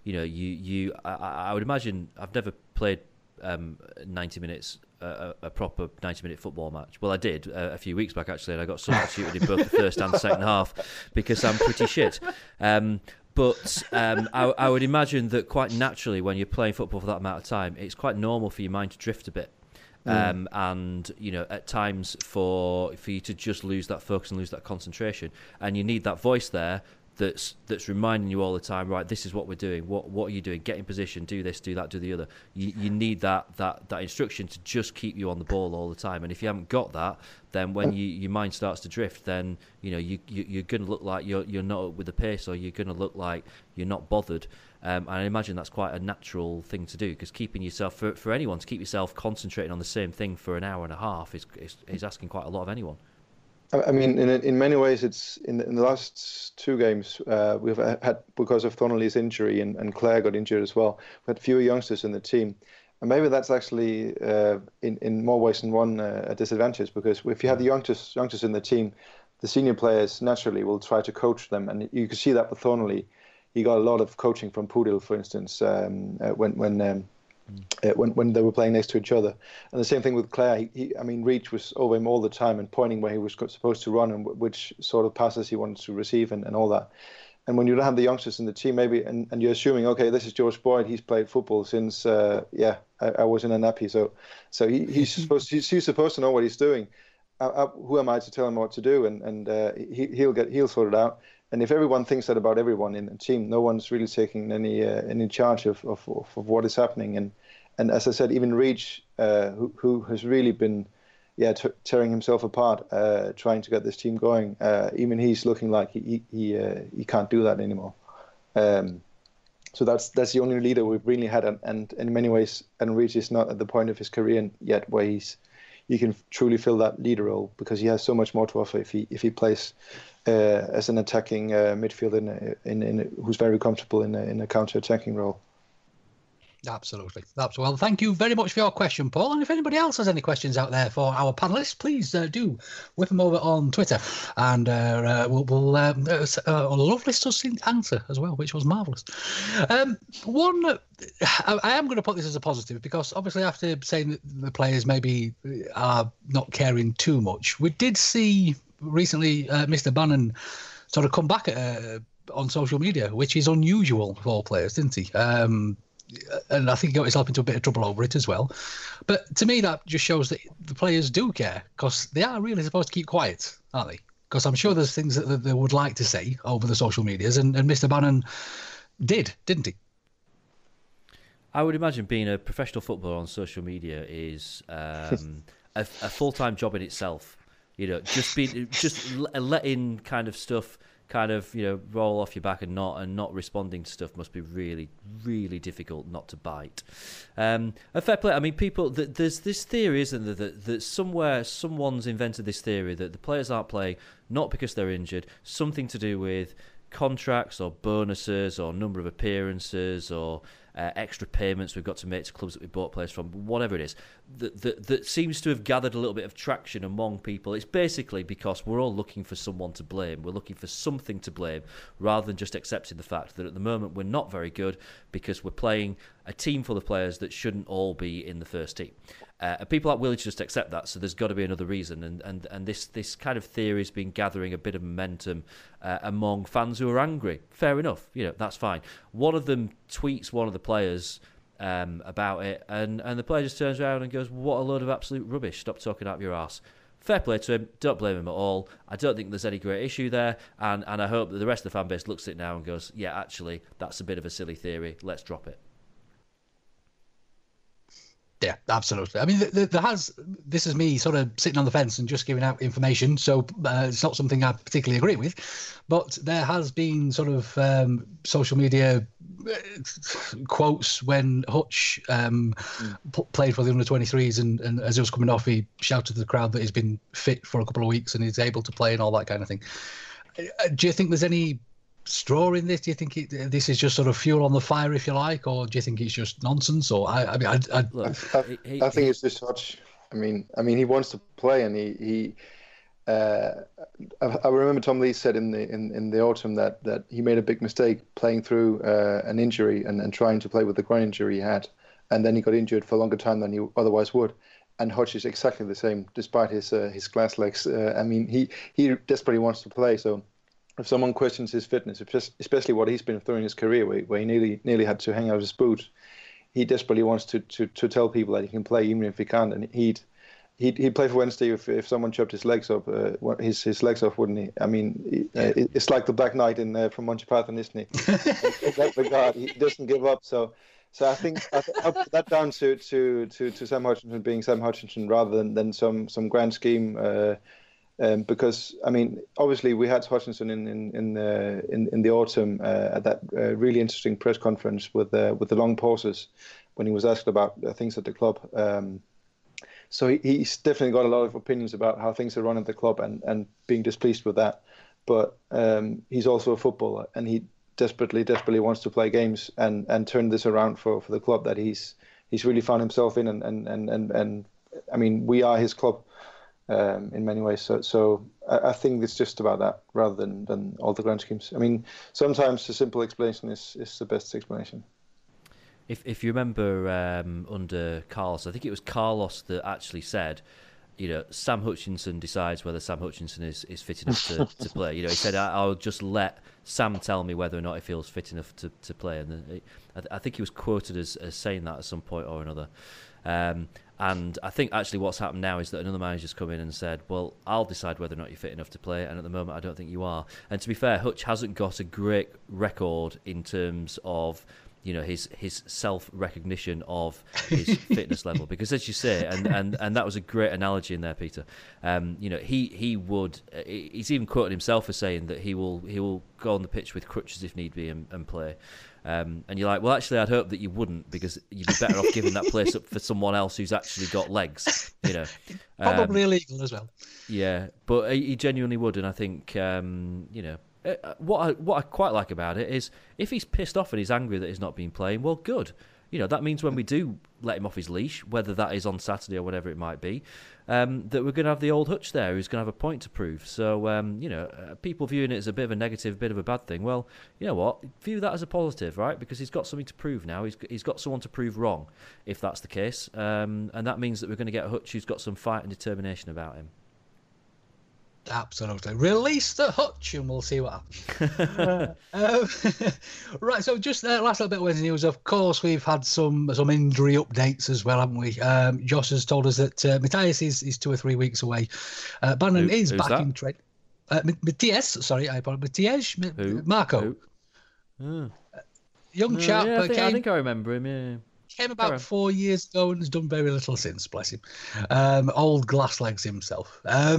I would imagine, I've never played 90 minutes, a proper 90-minute football match. Well, I did a few weeks back, actually, and I got substituted in both the first and second half because I'm pretty shit. But I would imagine that quite naturally, when you're playing football for that amount of time, it's quite normal for your mind to drift a bit. And at times for you to just lose that focus and lose that concentration. And you need that voice there that's reminding you all the time, right, this is what we're doing, what are you doing, get in position, do this, do that, do the other. You need that instruction to just keep you on the ball all the time, and if you haven't got that, then when your mind starts to drift, then you're going to look like you're not up with the pace, or you're going to look like you're not bothered. And I imagine that's quite a natural thing to do, because keeping yourself, for anyone, to keep yourself concentrating on the same thing for an hour and a half is asking quite a lot of anyone. I mean, in many ways, it's in the last two games we've had, because of Thornley's injury and Claire got injured as well, we had fewer youngsters in the team, and maybe that's actually in more ways than one a disadvantage, because if you have the youngsters in the team, the senior players naturally will try to coach them, and you can see that with Thornley. He got a lot of coaching from Pudil, for instance, when they were playing next to each other. And the same thing with Claire. Reach was over him all the time and pointing where he was supposed to run and which sort of passes he wanted to receive and all that. And when you don't have the youngsters in the team, maybe, and you're assuming, okay, this is George Boyd, he's played football since, I was in a nappy, so he's supposed to know what he's doing. Who am I to tell him what to do? And he'll sort it out. And if everyone thinks that about everyone in the team, no one's really taking any charge of what is happening. And as I said, even Reach, who has really been, tearing himself apart, trying to get this team going. Even he's looking like he can't do that anymore. So that's the only leader we've really had, and in many ways, and Reach is not at the point of his career yet where he can truly fill that leader role, because he has so much more to offer if he plays as an attacking midfielder who's very comfortable in a counter-attacking role. Absolutely. Well, thank you very much for your question, Paul. And if anybody else has any questions out there for our panellists, please do whip them over on Twitter. And we'll a lovely succinct answer as well, which was marvellous. I am going to put this as a positive, because obviously after saying that the players maybe are not caring too much, we did see recently Mr. Bannon sort of come back on social media, which is unusual for players, didn't he? And I think he got himself into a bit of trouble over it as well. But to me, that just shows that the players do care, because they are really supposed to keep quiet, aren't they? Because I'm sure there's things that they would like to say over the social medias, and Mr. Bannon didn't he? I would imagine being a professional footballer on social media is a full-time job in itself. Just letting kind of stuff kind of, you know, roll off your back and not responding to stuff must be really, really difficult not to bite. A fair play. I mean, people, there's this theory, isn't there, that somewhere someone's invented this theory that the players aren't playing not because they're injured, something to do with contracts or bonuses or number of appearances or extra payments we've got to make to clubs that we bought players from, whatever it is, that seems to have gathered a little bit of traction among people. It's basically because we're all looking for someone to blame. We're looking for something to blame rather than just accepting the fact that at the moment we're not very good because we're playing a team full of players that shouldn't all be in the first team. People aren't willing to just accept that, so there's got to be another reason. And this kind of theory has been gathering a bit of momentum among fans who are angry. Fair enough, you know, that's fine. One of them tweets one of the players about it, and the player just turns around and goes, "What a load of absolute rubbish! Stop talking out of your arse." Fair play to him. Don't blame him at all. I don't think there's any great issue there, and I hope that the rest of the fan base looks at it now and goes, "Yeah, actually, that's a bit of a silly theory. Let's drop it." Yeah, absolutely. I mean, this is me sort of sitting on the fence and just giving out information, so it's not something I particularly agree with. But there has been sort of social media quotes when Hutch played for the under-23s and as he was coming off, he shouted to the crowd that he's been fit for a couple of weeks and he's able to play and all that kind of thing. Do you think there's any straw in this? Do you think this is just sort of fuel on the fire, if you like, or do you think it's just nonsense? Or I think it's just Hutch. I mean, he wants to play, and I remember Tom Lee said in the autumn that he made a big mistake playing through an injury and trying to play with the groin injury he had, and then he got injured for a longer time than he otherwise would. And Hutch is exactly the same, despite his glass legs. I mean, he desperately wants to play, so. If someone questions his fitness, especially what he's been through in his career, where he nearly had to hang out his boot, he desperately wants to tell people that he can play even if he can't. And he'd play for Wednesday if someone chopped his legs off, his legs off, wouldn't he? I mean, it's like the Black Knight from Monty Python, isn't he? In that regard, he doesn't give up. So I think I put that down to Sam Hutchinson being Sam Hutchinson rather than some grand scheme. Because I mean, obviously, we had Hutchinson in the autumn at that really interesting press conference with the long pauses when he was asked about things at the club. So he's definitely got a lot of opinions about how things are run at the club and being displeased with that. But he's also a footballer, and he desperately wants to play games and turn this around for the club that he's really found himself in. And I mean, we are his club. In many ways, so I think it's just about that rather than all the grand schemes. I mean, sometimes the simple explanation is the best explanation. If you remember under Carlos, I think it was Carlos that actually said, you know, Sam Hutchinson decides whether Sam Hutchinson is fit enough to play. You know, he said, I'll just let Sam tell me whether or not he feels fit enough to play. And then I think he was quoted as saying that at some point or another. And I think actually what's happened now is that another manager's come in and said, well, I'll decide whether or not you're fit enough to play, and at the moment I don't think you are. And to be fair, Hutch hasn't got a great record in terms of, you know, his self-recognition of his fitness level. Because as you say, and that was a great analogy in there, Peter, you know, he's even quoted himself as saying that he will go on the pitch with crutches if need be and play. And you're like, well, actually, I'd hope that you wouldn't, because you'd be better off giving that place up for someone else who's actually got legs, you know. Probably illegal as well. Yeah, but he genuinely would, and I think, you know, what I quite like about it is if he's pissed off and he's angry that he's not been playing, well, good. You know, that means when we do let him off his leash, whether that is on Saturday or whatever it might be, that we're going to have the old Hutch there who's going to have a point to prove. So, you know, people viewing it as a bit of a negative, bit of a bad thing. Well, you know what? View that as a positive, right? Because he's got something to prove now. He's got someone to prove wrong, if that's the case. And that means that we're going to get a Hutch who's got some fight and determination about him. Absolutely. Release the Hutch and we'll see what happens. Right, so just last little bit of Wednesday news. Of course, we've had some injury updates as well, haven't we? Josh has told us that Matthias is 2 or 3 weeks away. Bannon is back in trade. Matthias, sorry, I apologize. Matthias Marco. Young chap. I think I remember him, yeah. Came about 4 years ago and has done very little since, bless him. Old glass legs himself. A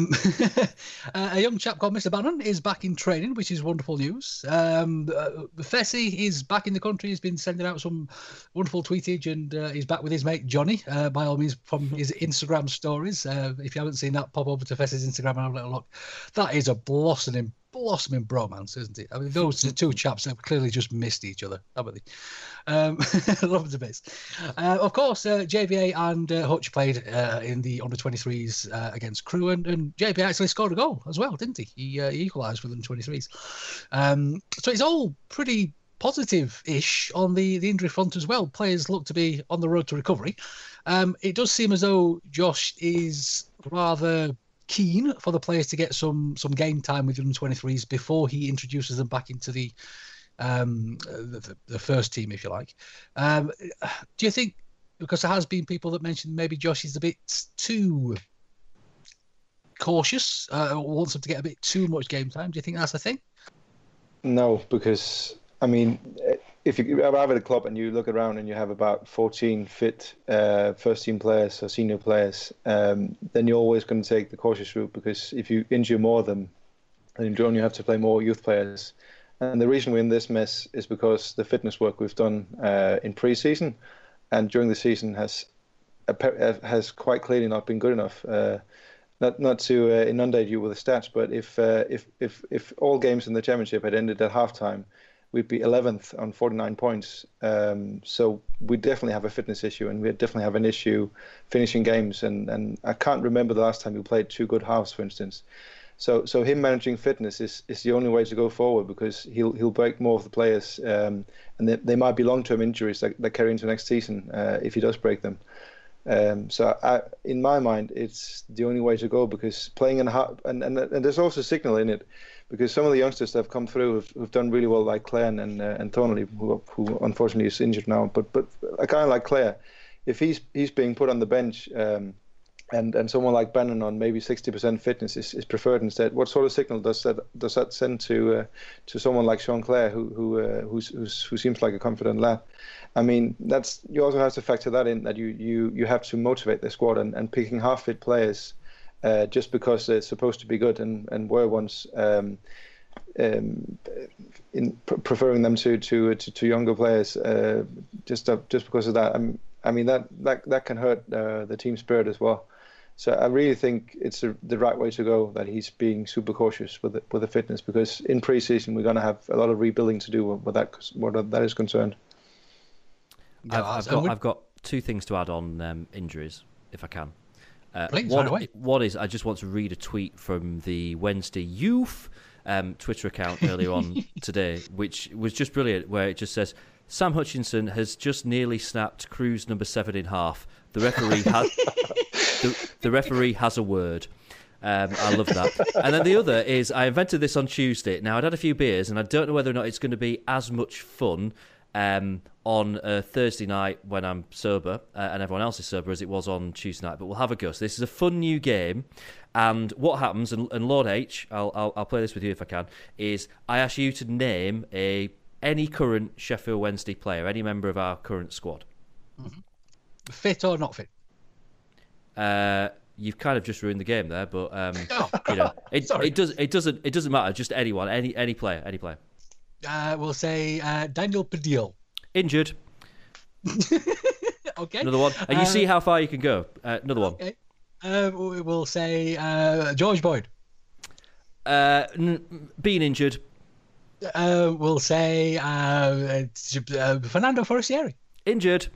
young chap called Mr. Bannon is back in training, which is wonderful news. Fessy is back in the country. He's been sending out some wonderful tweetage, and he's back with his mate Johnny, by all means, from his Instagram stories. If you haven't seen that, pop over to Fessy's Instagram and have a little look. That is a blossoming bromance, isn't it? I mean, those are two chaps that have clearly just missed each other, haven't they? Love them to bits. Of course, JBA and Hutch played in the under-23s against Crewe, and JBA actually scored a goal as well, didn't he? He equalised for the under-23s. So it's all pretty positive-ish on the injury front as well. Players look to be on the road to recovery. It does seem as though Josh is rather keen for the players to get some game time with the under-23s before he introduces them back into the first team, if you like. Do you think, because there has been people that mentioned maybe Josh is a bit too cautious, wants him to get a bit too much game time? Do you think that's the thing? No, because I mean, if you arrive at a club and you look around and you have about 14 fit first-team players or senior players, then you're always going to take the cautious route, because if you injure more of them, then you only have to play more youth players. And the reason we're in this mess is because the fitness work we've done in pre-season and during the season has quite clearly not been good enough. Not to inundate you with the stats, but if all games in the Championship had ended at halftime, we'd be 11th on 49 points. So we definitely have a fitness issue, and we definitely have an issue finishing games. And I can't remember the last time we played two good halves, for instance. So him managing fitness is the only way to go forward, because he'll break more of the players, and they might be long-term injuries that carry into next season if he does break them. So in my mind, it's the only way to go, because playing in half, and there's also signal in it, because some of the youngsters that have come through have done really well, like Claire and Thornley, who unfortunately is injured now. But a guy like Claire, if he's being put on the bench, and someone like Bannon on maybe 60% fitness is preferred instead, what sort of signal does that send to someone like Sean Clare, who seems like a confident lad? I mean, that's, you also have to factor that in, that you have to motivate the squad, and picking half fit players just because they're supposed to be good and were once, in preferring them to younger players just because of that. I mean, that can hurt the team spirit as well. So I really think it's the right way to go, that he's being super cautious with the fitness, because in pre-season we're going to have a lot of rebuilding to do where that is concerned. I've got two things to add on injuries, if I can. Please, one is, I just want to read a tweet from the Wednesday Youth Twitter account earlier on today, which was just brilliant, where it just says, Sam Hutchinson has just nearly snapped Crewe's number 7 in half. The referee has the referee has a word. I love that. And then the other is, I invented this on Tuesday. Now, I'd had a few beers, and I don't know whether or not it's going to be as much fun on a Thursday night when I'm sober and everyone else is sober as it was on Tuesday night. But we'll have a go. So this is a fun new game. And what happens, and Lord H, I'll play this with you if I can, is I ask you to name any current Sheffield Wednesday player, any member of our current squad. Mm-hmm. Fit or not fit? You've kind of just ruined the game there, but you know, it doesn't matter. Just anyone, any player. We'll say Daniel Padiel. Injured. Okay. Another one, and you see how far you can go. Another one. Okay. We'll say George Boyd. Being injured. We'll say Fernando Forestieri. Injured.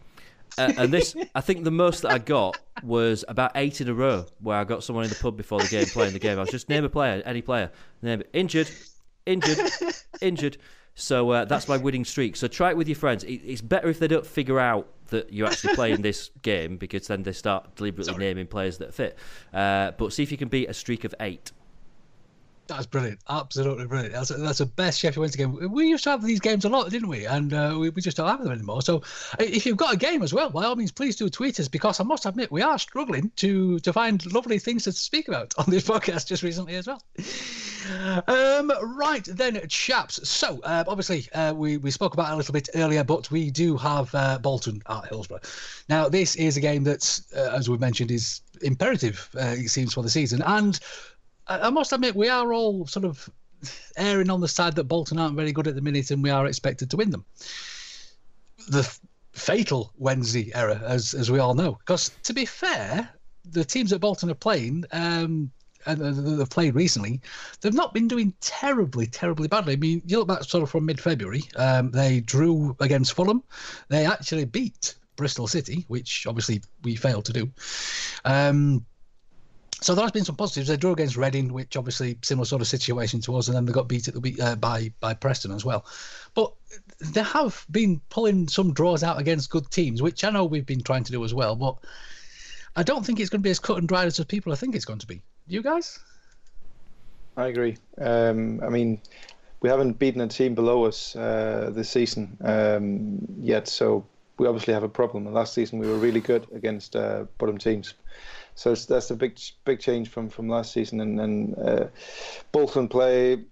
And this, I think the most that I got was about 8 in a row, where I got someone in the pub before the game playing the game. I was just, name a player, any player. Name it. Injured. So that's my winning streak. So try it with your friends. It's better if they don't figure out that you're actually playing this game, because then they start deliberately naming players that fit. But see if you can beat a streak of 8. That's brilliant, absolutely brilliant. That's the best Sheffield Wednesday game. We used to have these games a lot, didn't we? And we just don't have them anymore. So if you've got a game as well, by all means, please do tweet us, because I must admit we are struggling to find lovely things to speak about on this podcast just recently as well. Right then, chaps. So obviously we spoke about it a little bit earlier, but we do have Bolton at Hillsborough. Now this is a game that, as we've mentioned, is imperative, it seems, for the season. And I must admit, we are all sort of erring on the side that Bolton aren't very good at the minute, and we are expected to win them. The fatal Wednesday error, as we all know, because to be fair, the teams that Bolton are playing and they've played recently, they've not been doing terribly badly. I mean, you look back sort of from mid-February, they drew against Fulham, they actually beat Bristol City, which obviously we failed to do. So there has been some positives. They drew against Reading, which obviously similar sort of situation to us, and then they got beat at the week by Preston as well. But they have been pulling some draws out against good teams, which I know we've been trying to do as well, but I don't think it's going to be as cut and dried as people I think it's going to be. You guys? I agree. I mean, we haven't beaten a team below us this season yet, so we obviously have a problem. And last season we were really good against bottom teams. So that's a big change from last season. And Bolton play,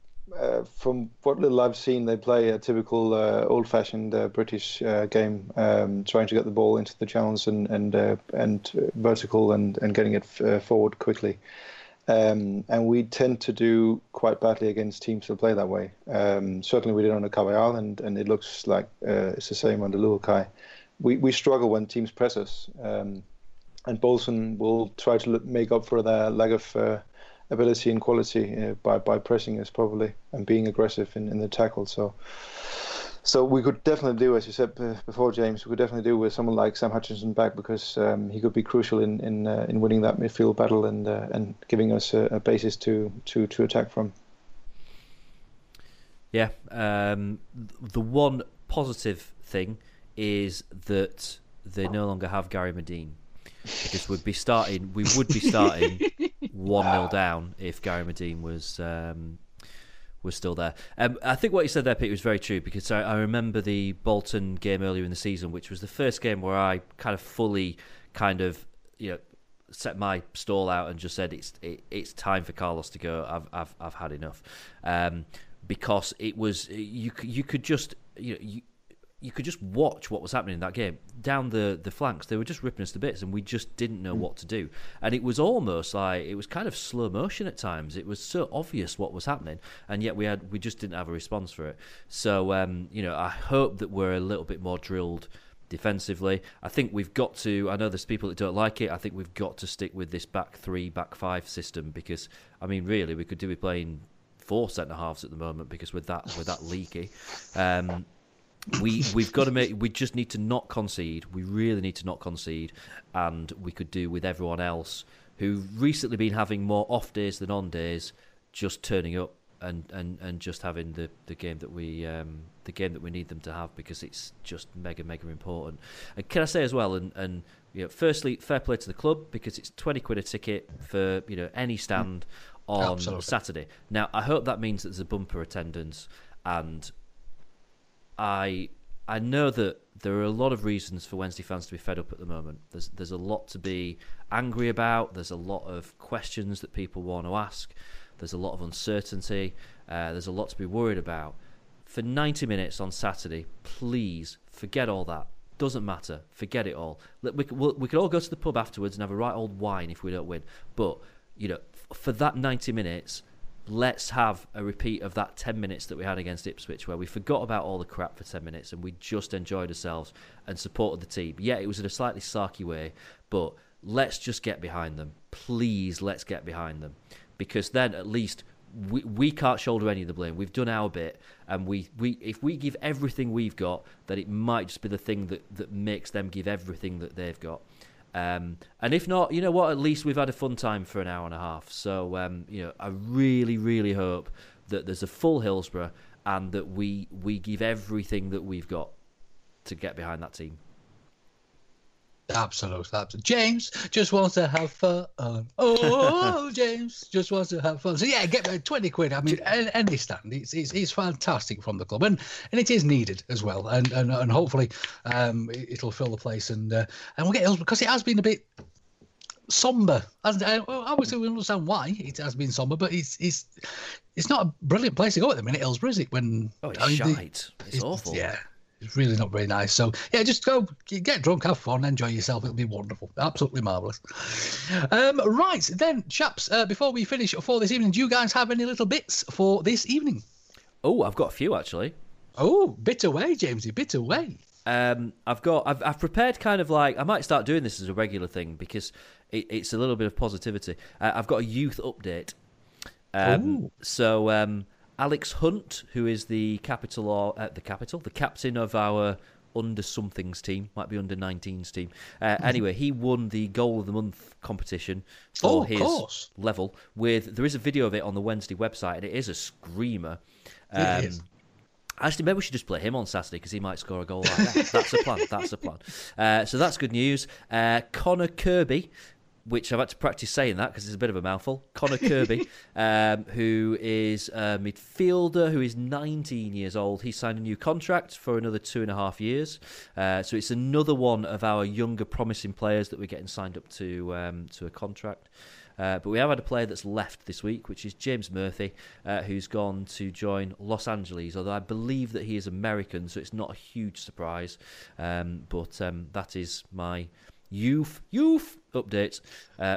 from what little I've seen, they play a typical old-fashioned British game, trying to get the ball into the channels and vertical and getting it forward quickly. And we tend to do quite badly against teams that play that way. Certainly we did under Carvajal, and it looks like it's the same under Luokai. We struggle when teams press us. And Bolton will try to make up for their lack of ability and quality by pressing us probably and being aggressive in the tackle. So we could definitely do, as you said before, James, we could definitely do with someone like Sam Hutchinson back, because he could be crucial in winning that midfield battle and giving us a basis to attack from. Yeah, the one positive thing is that they no longer have Gary Medine, because we would be starting 1-0 down if Gary Medine was still there. I think what you said there, Pete, was very true, because I remember the Bolton game earlier in the season, which was the first game where I fully set my stall out and just said it's time for Carlos to go. I've had enough, because it was you could just watch what was happening in that game. Down the flanks, they were just ripping us to bits, and we just didn't know what to do. And it was almost like, it was kind of slow motion at times. It was so obvious what was happening, and yet we just didn't have a response for it. So, I hope that we're a little bit more drilled defensively. I think we've got to, I know there's people that don't like it, I think we've got to stick with this back three, back five system, because, I mean, really, we could do with playing four centre-halves at the moment, because we're that leaky. We just need to not concede. We really need to not concede, and we could do with everyone else who've recently been having more off days than on days, just turning up and just having the game that we need them to have, because it's just mega important. And can I say as well, firstly, fair play to the club, because it's £20 a ticket for any stand on Absolutely. Saturday. Now I hope that means that there's a bumper attendance, and I know that there are a lot of reasons for Wednesday fans to be fed up at the moment. There's a lot to be angry about. There's a lot of questions that people want to ask. There's a lot of uncertainty. There's a lot to be worried about. For 90 minutes on Saturday, please forget all that. Doesn't matter. Forget it all. We could all go to the pub afterwards and have a right old wine if we don't win. But, for that 90 minutes... let's have a repeat of that 10 minutes that we had against Ipswich, where we forgot about all the crap for 10 minutes and we just enjoyed ourselves and supported the team. Yeah, it was in a slightly sarky way, but let's just get behind them. Please, let's get behind them. Because then at least we can't shoulder any of the blame. We've done our bit, and we if we give everything we've got, then it might just be the thing that makes them give everything that they've got. And if not, you know what, at least we've had a fun time for an hour and a half. So, I really, really hope that there's a full Hillsborough and that we give everything that we've got to get behind that team. Absolutely. James just wants to have fun. Oh, James just wants to have fun. So yeah, get £20. I mean, any stand, it's fantastic from the club, and it is needed as well. And hopefully, it'll fill the place, and we'll get Hillsborough, because it has been a bit. somber. I would say we understand why it has been somber, but it's not a brilliant place to go at the minute, Hillsborough, is it? It's awful. Yeah, it's really not very nice. So yeah, just go get drunk, have fun, enjoy yourself. It'll be wonderful, absolutely marvellous. Right then, chaps, before we finish for this evening, do you guys have any little bits for this evening? Oh, I've got a few actually. Oh, bit away, Jamesy, bit away. I've prepared kind of like, I might start doing this as a regular thing because it's a little bit of positivity. I've got a youth update. So Alex Hunt, who is the captain of our under-somethings team, might be under-19s team. Anyway, he won the Goal of the Month competition for his level. There is a video of it on the Wednesday website, and it is a screamer. It is. Actually, maybe we should just play him on Saturday because he might score a goal like that. That's the plan. So that's good news. Connor Kirby, which I've had to practice saying that because it's a bit of a mouthful. Connor Kirby, who is a midfielder who is 19 years old. He signed a new contract for another 2.5 years. So it's another one of our younger promising players that we're getting signed up to a contract. But we have had a player that's left this week, which is James Murphy, who's gone to join Los Angeles, although I believe that he is American, so it's not a huge surprise. But that is my youth update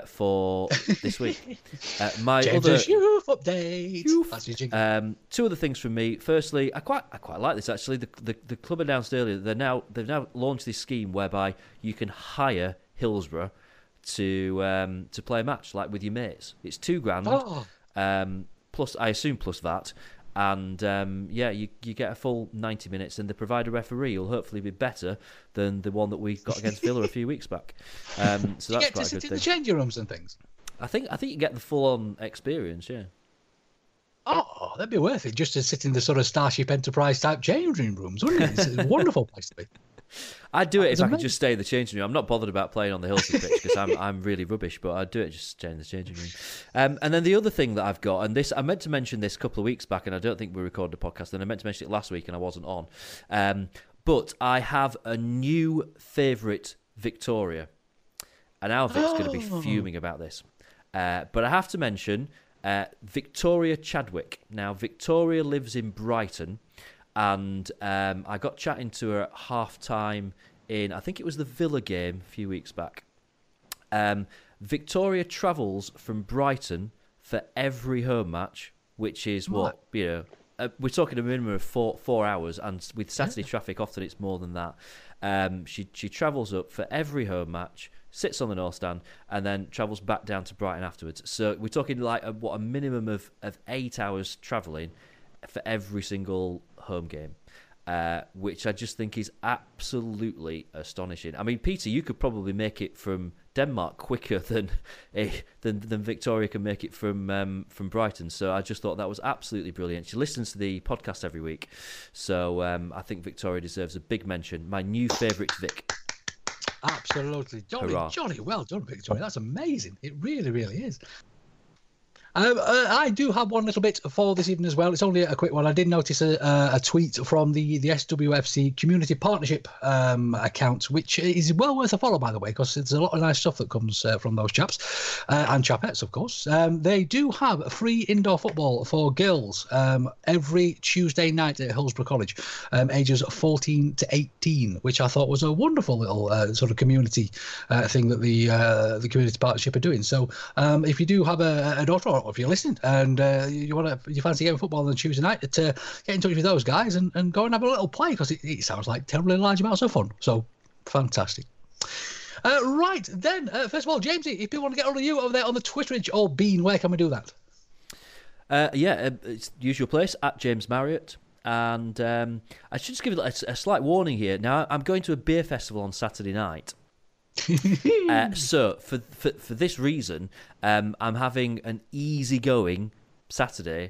for this week. Youth update. Youth. Two other things from me. Firstly, I quite like this actually. The club announced earlier that they've now launched this scheme whereby you can hire Hillsborough to play a match like with your mates. It's £2,000 plus, I assume, plus VAT, and you get a full 90 minutes, and the provider referee will hopefully be better than the one that we got against Villa a few weeks back. So that's quite a good thing. You get to sit in the changing rooms and things. I think you get the full on experience. Yeah. Oh, that'd be worth it just to sit in the sort of Starship Enterprise type changing rooms, wouldn't it? It's a wonderful place to be. I'd do it if I could just stay in the changing room. I'm not bothered about playing on the Hillsborough pitch because I'm really rubbish, but I'd do it just staying in the changing room. And then the other thing that I've got, and this I meant to mention this a couple of weeks back, and I don't think we recorded a podcast, and I meant to mention it last week and I wasn't on. But I have a new favourite Victoria, and Alvic's going to be fuming about this. But I have to mention Victoria Chadwick. Now, Victoria lives in Brighton, and I got chatting to her at half-time in, I think it was the Villa game a few weeks back. Victoria travels from Brighton for every home match, which is we're talking a minimum of four hours, and with Saturday traffic, often it's more than that. She travels up for every home match, sits on the north stand, and then travels back down to Brighton afterwards. So we're talking like a minimum of 8 hours travelling for every single home game, which I just think is absolutely astonishing. I mean, Peter, you could probably make it from Denmark quicker than Victoria can make it from Brighton. So I just thought that was absolutely brilliant. She listens to the podcast every week, so I think Victoria deserves a big mention. My new favourite, Vic. Absolutely, Johnny, well done, Victoria. That's amazing. It really, really is. I do have one little bit for this evening as well. It's only a quick one. I did notice a tweet from the SWFC Community Partnership account, which is well worth a follow, by the way, because there's a lot of nice stuff that comes from those chaps and chapettes, of course. They do have free indoor football for girls every Tuesday night at Hillsborough College, ages 14 to 18, which I thought was a wonderful little sort of community thing that the Community Partnership are doing. So if you do have a daughter or if you're listening and you fancy getting football on Tuesday night, to get in touch with those guys and go and have a little play, because it sounds like terribly large amounts of fun. So fantastic. Right then, first of all, Jamesy, if people want to get hold of you over there on the Twitterage or Bean, where can we do that? It's the usual place, at James Marriott. And I should just give a slight warning here. Now, I'm going to a beer festival on Saturday night. So for this reason, I'm having an easygoing Saturday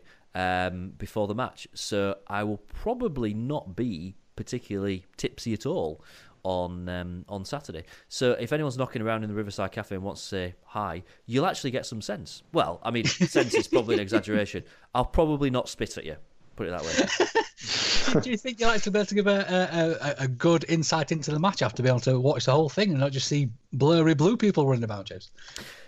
before the match. So I will probably not be particularly tipsy at all on Saturday. So if anyone's knocking around in the Riverside Cafe and wants to say hi, you'll actually get some sense. Well, I mean, sense is probably an exaggeration. I'll probably not spit at you. put it that way. Do you think you like to be able to give a good insight into the match after being able to watch the whole thing and not just see blurry blue people running about, James?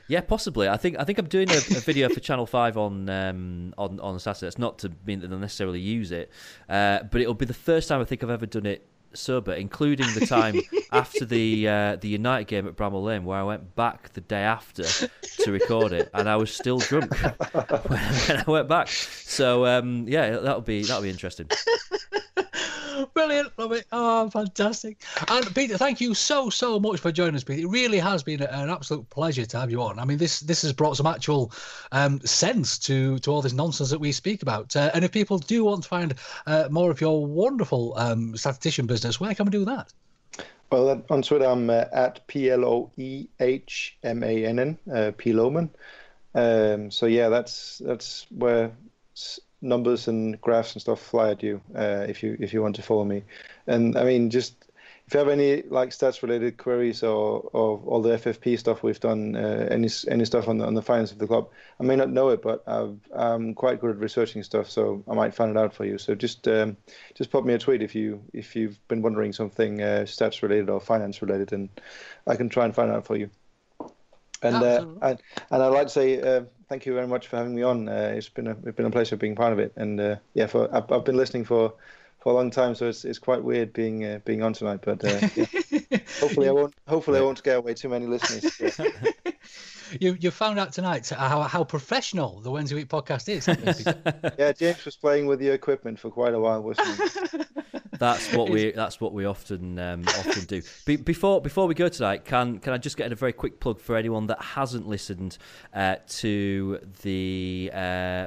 Yeah, possibly. I think I'm doing a video for Channel 5 on Saturday. It's not to mean that they'll necessarily use it, but it'll be the first time I think I've ever done it sober, including the time after the United game at Bramall Lane, where I went back the day after to record it, and I was still drunk when I went back. So yeah, that'll be interesting. Brilliant, love it. Oh, fantastic. And Peter, thank you so much for joining us, Peter. It really has been an absolute pleasure to have you on. I mean, this has brought some actual sense to all this nonsense that we speak about. And if people do want to find more of your wonderful statistician business, where can we do that? Well, on Twitter, I'm at PLOEHMANN, P. Loman. So, yeah, that's where numbers and graphs and stuff fly at you if you want to follow me. And I mean, just if you have any like stats related queries or all the FFP stuff we've done, any stuff on the finance of the club, I may not know it, but I'm quite good at researching stuff, so I might find it out for you. So just pop me a tweet if you've been wondering something stats related or finance related, and I can try and find out for you. And I'd like to say thank you very much for having me on. It's been a pleasure being part of it. And yeah, I've been listening for a long time, so it's quite weird being on tonight. But yeah. Hopefully I won't scare away too many listeners. Yeah. You found out tonight how professional the Wednesday Week podcast is. Yeah, James was playing with your equipment for quite a while, wasn't he? That's what we often do. Before we go tonight, can I just get in a very quick plug for anyone that hasn't listened to the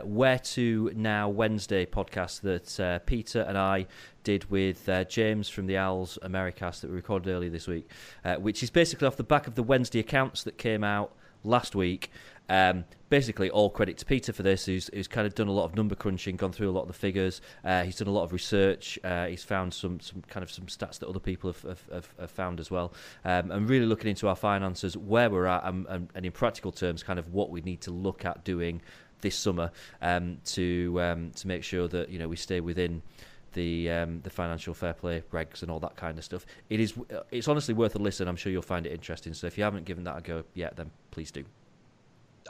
Where to Now Wednesday podcast that Peter and I did with James from the Owls Americast that we recorded earlier this week, which is basically off the back of the Wednesday accounts that came out last week. Basically, all credit to Peter for this, who's kind of done a lot of number crunching, gone through a lot of the figures. He's done a lot of research. He's found some stats that other people have found as well. And really looking into our finances, where we're at, and in practical terms, kind of what we need to look at doing this summer to make sure that, you know, we stay within the financial fair play regs and all that kind of stuff. It's honestly worth a listen. I'm sure you'll find it interesting. So if you haven't given that a go yet, then please do.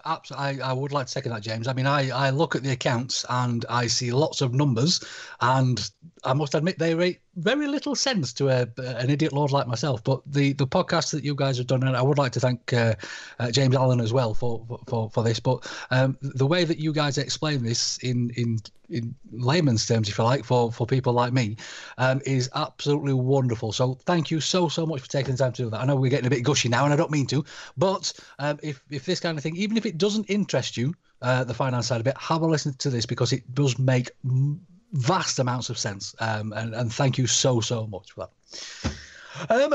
Absolutely, I would like to second that, James. I mean, I look at the accounts and I see lots of numbers, and I must admit they make very little sense to an idiot lord like myself. But the podcast that you guys have done, and I would like to thank James Allen as well for this. But the way that you guys explain this in layman's terms, if you like, for people like me, is absolutely wonderful. So thank you so much for taking the time to do that. I know we're getting a bit gushy now, and I don't mean to, but if this kind of thing, even if it doesn't interest you, the finance side of it, have a listen to this, because it does make vast amounts of sense. And thank you so much for that.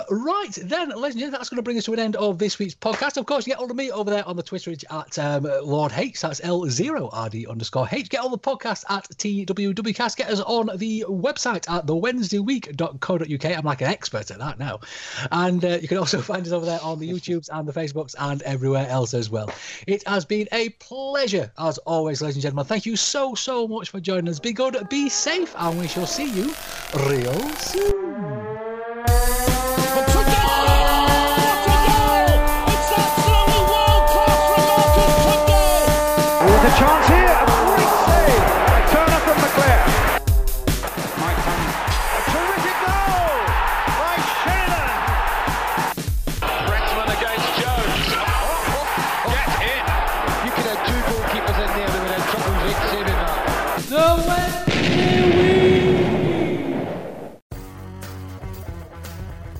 Right then, ladies and gentlemen, that's going to bring us to an end of this week's podcast. Of course, you get hold of me over there on the Twitter at Lord H. That's L0RD_H. Get on the podcast at TWWcast. Get us on the website at thewednesdayweek.co.uk. I'm like an expert at that now. And you can also find us over there on the YouTubes and the Facebooks and everywhere else as well. It has been a pleasure, as always, ladies and gentlemen. Thank you so much for joining us. Be good, be safe, and we shall see you real soon. The chance here, a great save, a turner from McClare. Mike Tony, a terrific goal by Sheridan. Brexman against Jones, gets in. You could have two goalkeepers in there that would have trouble saving that. The Wednesday Week!